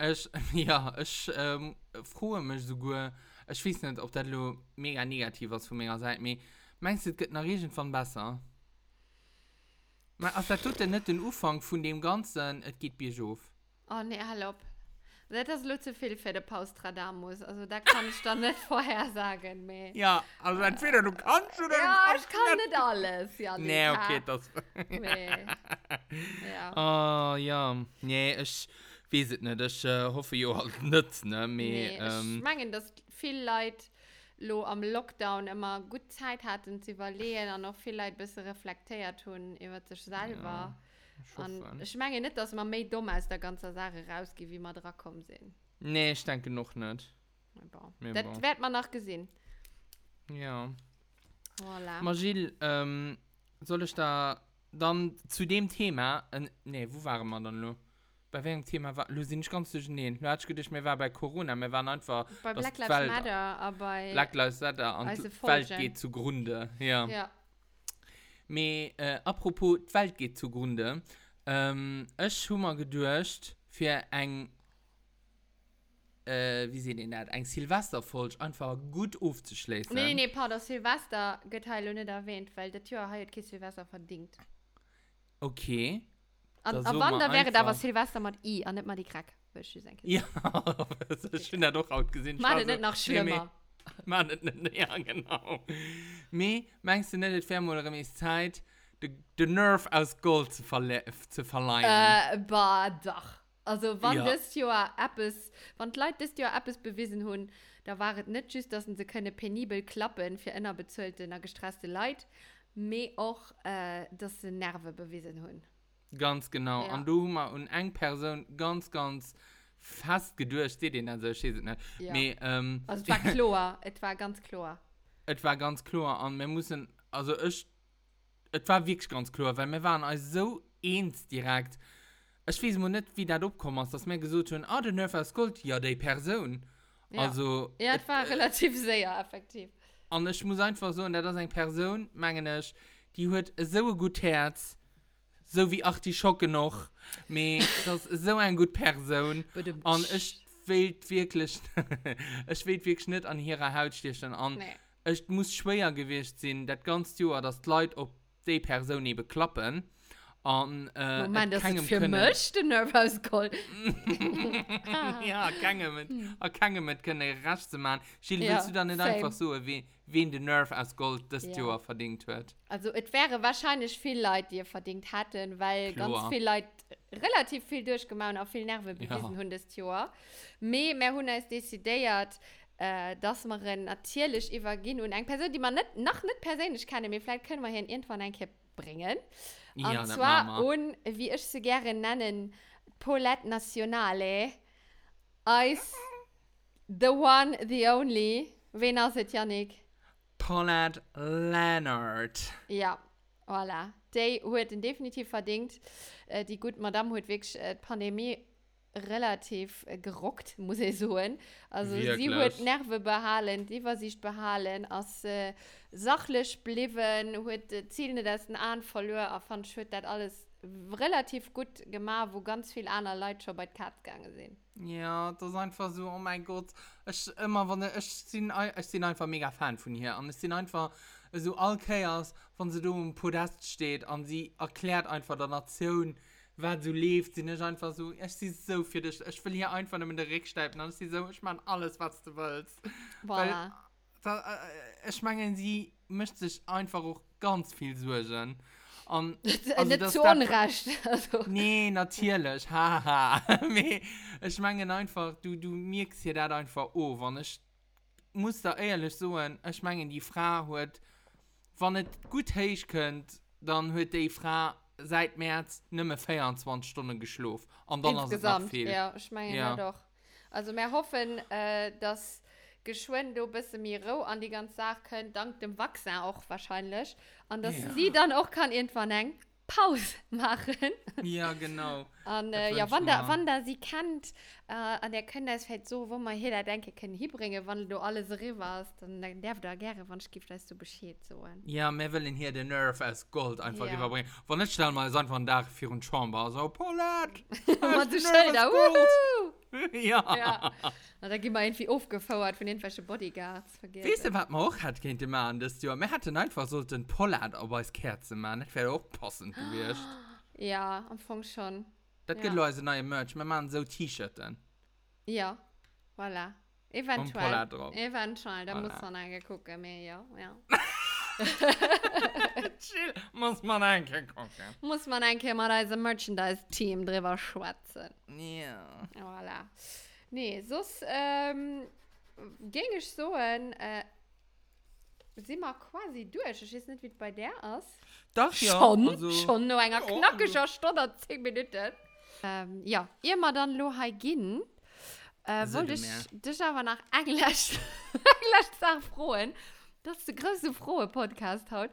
Ich freue mich sogar. Ich weiß nicht, ob das mega negativ ist von meiner Seite, aber meinst du, es gibt eine Region von besser? Also, das tut denn nicht den Anfang von dem Ganzen, es geht bis auf. Oh, nee, hallo. Das ist nur zu viel für den Paustradamus. Also, da kann ich dann nicht vorhersagen. Mehr. Ja, also entweder du kannst oder du kannst. Ja, ich kann nicht alles. Ja, nee, okay, das. Ja. Oh, ja. Nee, ich weiß es nicht, ich hoffe, ihr halt nicht. Ne? Ich meine, dass viele Leute am Lockdown immer gut Zeit hatten zu überlegen und auch viele Leute ein bisschen reflektiert haben über sich selber. Ja, und ich meine nicht, dass man mehr dumm aus der ganzen Sache rausgeht, wie wir dran kommen sind. Nee, ich denke noch nicht. Das wird man noch gesehen. Ja. Voilà. Margil, soll ich da dann zu dem Thema... wo waren wir dann noch? Bei welchem Thema war ich nicht ganz durchnehmen. Du hast gedacht, wir waren bei Corona, wir waren einfach... Bei Black Lives Matter, aber... Black Lives Matter und die Welt geht zugrunde. Ja. Aber apropos, die Welt geht zugrunde. Ich habe mir gedacht, für ein... wie sehen denn das? Ein Silvesterfolge einfach gut aufzuschließen. Nee, pardon, Silvester geht halt nicht erwähnt, weil der Tür halt kein Silvester verdient. Okay. An Wander wäre da was Silvester mit I, und nicht mal die Krack. Ja, das ist schön, da doch auch gesehen. Mach das nicht noch schlimmer. Mach das nicht, ja, genau. Me, meinst du nicht, dass Fernmodern ist Zeit, den Nerv aus Gold zu verleihen? Doch. Also, wenn das Jahr etwas, wenn die Leute das Jahr etwas bewiesen haben, da war es nicht just, dass sie keine penibel klappen für einer bezahlte, gestresste Leute, mehr auch, dass sie Nerven bewiesen haben. Ganz genau. Ja. Und du hast eine enge Person ganz, ganz fast gedurcht, die den also schießt. Ne? Ja. Also es war klar, es war ganz klar. Es war ganz klar und wir mussten, also es war wirklich ganz klar, weil wir waren uns so eins direkt. Ich weiß mal nicht, wie das abgekommen ist, dass wir gesagt haben, der Nerv ist Gold, ja, die Person. Ja, also, ja es war relativ sehr effektiv. Und ich muss einfach sagen, das ist eine Person, meine ich, die hat so ein gutes Herz, so wie auch die Schocke noch. Me, das ist so eine gute Person. Und ich will wirklich nicht an ihrer Haut stechen. Und es muss schwer gewesen sein, das ganze Jahr, dass die Leute auf die Person eben klappen. Und, Moment, das ist für mich der Nerv aus Gold. Ja, kann ich mit können rasch zu machen. Schild, willst du dann nicht einfach so, wen der Nerv aus Gold das Jahr verdient wird? Also, es wäre wahrscheinlich viele Leute, die verdient hatten, weil ganz viele Leute relativ viel durchgemacht und auch viel Nerven bewiesen haben das Jahr. Mehr haben als dezidiert, dass wir natürlich übergehen und eine Person, die man noch nicht persönlich kann, aber vielleicht können wir hier irgendwann ein Kipp bringen. Und zwar, wie ich sie gerne nenne, Paulette Nationale, Ice, the one, the only. Wen has it, Yannick? Pollard Leonard. Ja, voilà. Der hat ihn definitiv verdient. Die gute Madame hat wirklich die Pandemie relativ gerockt, muss ich sagen. Also sie hat Nerven behalten, die Übersicht behalten, als sachlich bleiben, hat Ziele, dass den Ahn verloren, aber fand ich, das alles relativ gut gemacht, wo ganz viele andere Leute schon bei der Karte gegangen sind. Ja, das ist einfach so, oh mein Gott, ich bin einfach mega Fan von ihr und ich bin einfach so all Chaos, wenn sie da im Podest steht und sie erklärt einfach der Nation, wer so lebt, sie ist einfach so, ich sehe so für dich, ich will hier einfach nur in der Rick steigen und ich sehe so, ich meine alles, was du willst. Voilà. Weil, ich meine, sie möchte sich einfach auch ganz viel suchen. Also nicht so unrecht. Nee, natürlich. Haha. Ich meine einfach, du merkst dir das einfach auch. Wenn ich muss da ehrlich sagen, ich meine, die Frau hat, wenn es gut heiß könnt, dann hat die Frau seit März nicht mehr 24 Stunden geschlafen. Und dann insgesamt, ist es viel. Ja, ich meine ja doch. Also wir hoffen, dass geschwind ein bisschen mehr roh an die ganze Sache können, dank dem Wachsen auch wahrscheinlich. Und dass sie dann auch kann irgendwann eine Pause machen. Ja, genau. Und ja, wenn sie kennt, und der kann das vielleicht so, wo man hier da denken kann, hinbringen, wenn du alles rüber hast, dann darf da gerne, wenn ich gebe, dass du Bescheid so. Ja, wir wollen hier den Nerv als Gold einfach rüberbringen. Wenn ich dann mal so einfach einen Tag für einen Chamber, so, Pollard! Was du schnell da, wuhu! Ja. Na, da gehen wir irgendwie aufgefordert von irgendwelchen Bodyguards. Weißt du, was man auch hat, könnte man das tun? Wir hatten einfach so den Pollard aber als Kerze, man. Das wäre auch passend gewesen. Ja, am Anfang schon. Das gibt Leute neue Merch. Wir machen so T-Shirts dann. Ja, voilà. Eventuell. Und Pollard drauf. Eventuell, da muss man angegucken. Ja. Chill, muss man eigentlich gucken. Muss man eigentlich mal als Merchandise-Team drüber schwatzen. Ja. Voilà. Nee, sonst ging ich so ein sind wir quasi durch. Ich weiß nicht, wie es bei der ist. Doch, ja. Schon nur ein knackiger Stunde, 10 Minuten. Ja, immer dann Lohai gehen. Wollte ich dich aber nach Englisch sagen, frohen. Das ist der größte frohe Podcast heute.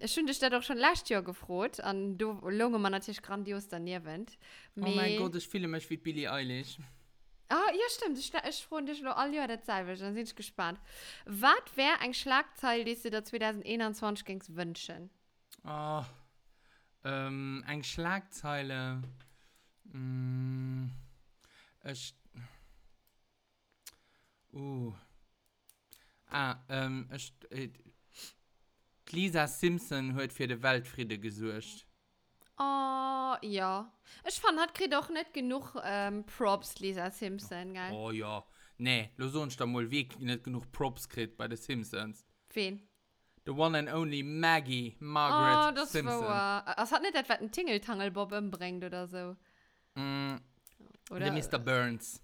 Ich finde, ich habe dich auch schon letztes Jahr gefreut. Und du lange man natürlich grandios daneben. Oh mein Gott, ich fühle mich wie Billie Eilish. Ah, ja, stimmt. Ich freue mich noch alle Jahre der Zeit. Dann bin ich gespannt. Was wäre ein Schlagzeil, die du dir 2021 gingst wünschen? Oh, ein Schlagzeile. Lisa Simpson hat für den Weltfrieden gesucht. Oh, ja. Ich fand, hat kriegt auch nicht genug Props, Lisa Simpson, gell? Oh, ja. Nee, los uns da mal wirklich nicht genug Props kriegt bei den Simpsons. Wen? The one and only Margaret Simpson. Oh, das war wahr. Es hat nicht etwa einen Tingeltangelbob umbringt oder so. Oder? Der Mr. Burns.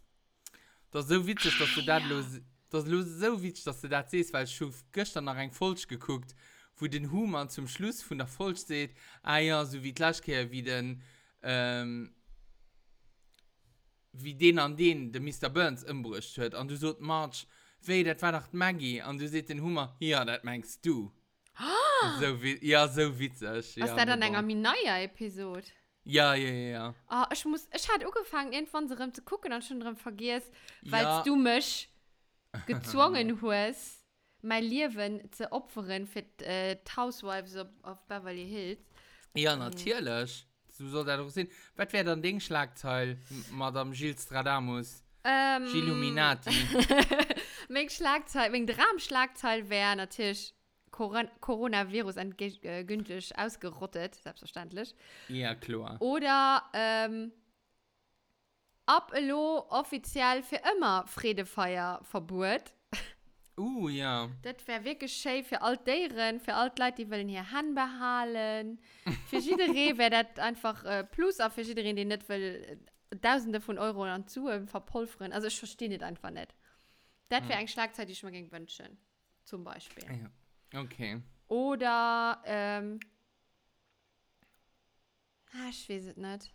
Das ist so witzig, dass du das los... Das ist so witzig, dass du das siehst, weil ich schon gestern noch einen Folge geguckt, wo den Human zum Schluss von der Folge sieht, so wie gleich wie den, wie den an den, der Mr. Burns umbricht hat. Und du sagst, Marge, weh, das war doch Maggie. Und du siehst den Human, ja, das meinst du. So witzig. Was ist da dann eine neue Episode? Ja. Oh, ich hatte angefangen, irgendwann so zu gucken und schon drin vergisst, weil du mich gezwungen hast, mein Leben zu opfern für die Housewives auf Beverly Hills. Ja, natürlich. Du sollst das doch sehen. Was wäre dann den Schlagzeil, Madame Gilles Stradamus? Gilluminati. Mein Dramschlagzeil wäre natürlich Coronavirus endgültig ausgerottet, selbstverständlich. Ja, klar. Oder, ab Elo offiziell für immer Friedefeierverbot. Ja. Das wäre wirklich schön für all deren, für all die Leute, die wollen hier Hand behalten. Für jede wäre das einfach plus, auch für jede, die nicht will, Tausende von Euro an zu verpulvern. Also ich verstehe das einfach nicht. Das wäre eine Schlagzeile, die ich mir gerne wünschen. Zum Beispiel. Ja. Okay. Oder ich weiß es nicht.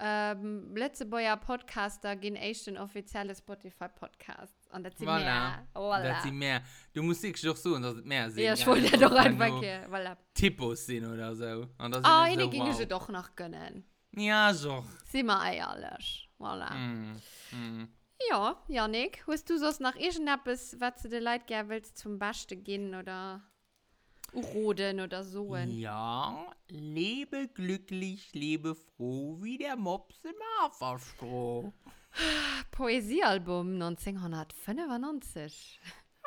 letzte Boja Podcaster gehen echt den offiziellen Spotify-Podcast. Und das sind mehr. Das sind mehr. Du musst dich doch so und das sind mehr sehen. Ja, ich wollte ja doch einfach hier. Voilà. Tippos sehen oder so. Ah, die ging ich doch noch gönnen. Ja, so. Sind wir ehrlich. Voilà. Ja, Janik, hast du sonst nach irgendetwas, was du den Leuten gerne willst, zum Besten gehen oder roden oder so? Ja, lebe glücklich, lebe froh, wie der Mops im Haferstroh. Poesiealbum 1995.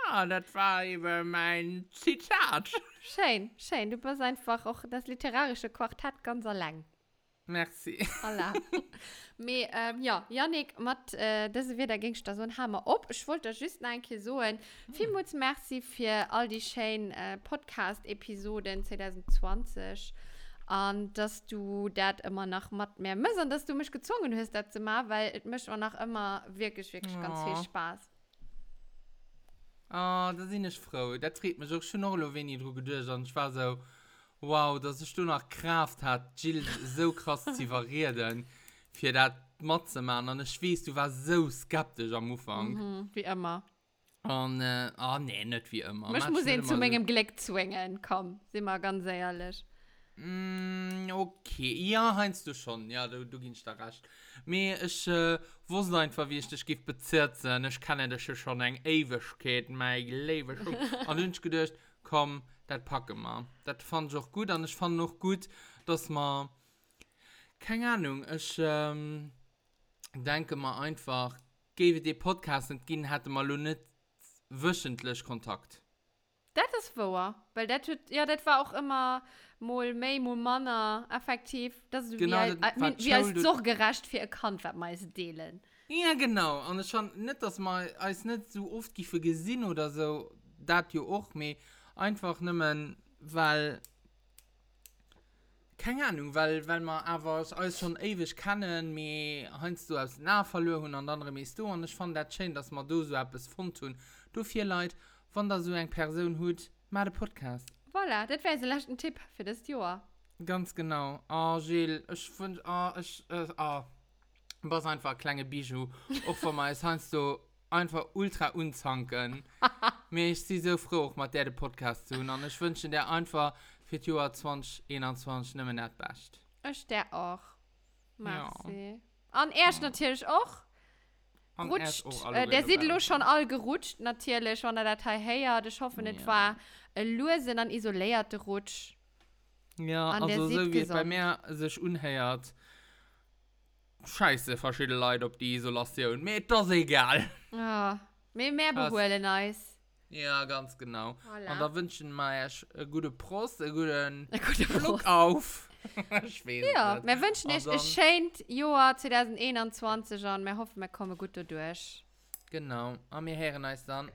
Ah, das war eben mein Zitat. Schön, du bist einfach auch das literarische Quartett ganz lang. Merci. Voilà. Me, ja, Janik, mit diesem Wetter ging da so ein Hammer ab. Ich wollte just noch einmal sagen, vielmals merci für all die schönen Podcast-Episoden 2020 und dass du das immer noch mit mir müssen und dass du mich gezwungen hast dazu mal, weil es mich auch noch immer wirklich ganz viel Spaß. Ah, da bin ich froh. Das trägt mich auch schon noch ein wenig drüber durch und ich war so... Wow, dass ich noch Kraft hat, Jill so krass zu variieren für das Matze-Mann. Und ich weiß, du warst so skeptisch am Anfang. Wie immer. Und, nee, nicht wie immer. Ich muss ihn zu meinem Glück zwingen, komm, sind wir ganz ehrlich. Okay, ja, Heinz, du schon, ja, du gehst da recht. Mir ist, wusste einfach, wie ich dich bezirzen, ich kenne dich schon eine Ewigkeit, mein Leben schon. Und ich gedacht, komm, das packen wir. Das fand ich auch gut und ich fand auch gut, dass man, keine Ahnung, ich denke mal einfach, gäbe die Podcast nicht gehen, hätte man nur nicht wöchentlich Kontakt. Das ist wahr, weil das ja, war auch immer mal mehr, mal Männer, effektiv, das ist genau, wie als so gerecht für ein Kant, was man es dehlen. Ja, genau, und ich fand nicht, dass man es nicht so oft gesehen oder so, das ja auch mehr. Einfach nehmen, weil, keine Ahnung, weil man aber alles schon ewig kennen, mir hast du aus nah verloren und andere mist du und ich fand das schön, dass man da so etwas von tun. Du vier Leute, wenn da so eine Person hat, mach den Podcast. Voilà, das wäre der letzte Tipp für das Jahr. Ganz genau. Oh, Gilles, ich wünsche, das ist einfach ein kleines Bijou. Auch von mir, das hast du einfach ultra unzanken. Mir ist sie so froh, mit der den Podcast zu tun. Und ich wünsche dir einfach für die Jahr 2021 nicht mehr das Beste. Ich dir auch. Merci. Ja. Und erst natürlich auch. Und rutscht. Auch der Siedler schon all gerutscht, natürlich, wenn der Datei her. Ich hoffe, es war ein losen und isolierter Rutsch. Ja, und also so wie es bei mir sich unheiert. Scheiße, verschiedene Leute, ob die Isolation. Mir ist das egal. Ja, mehr beholen als. Ja, ganz genau. Voilà. Und da wünschen wir euch eine gute Prost, einen guten Flug auf. Ja, wir wünschen euch ein schönes Jahr 2021 und wir hoffen, wir kommen gut durch. Genau. Und wir hören uns dann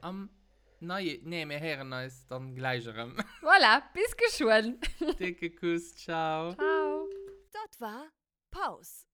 wir hören uns dann gleich. Voilà, bis geschwind. Dicke Kuss, ciao. Ciao. Das war Pause.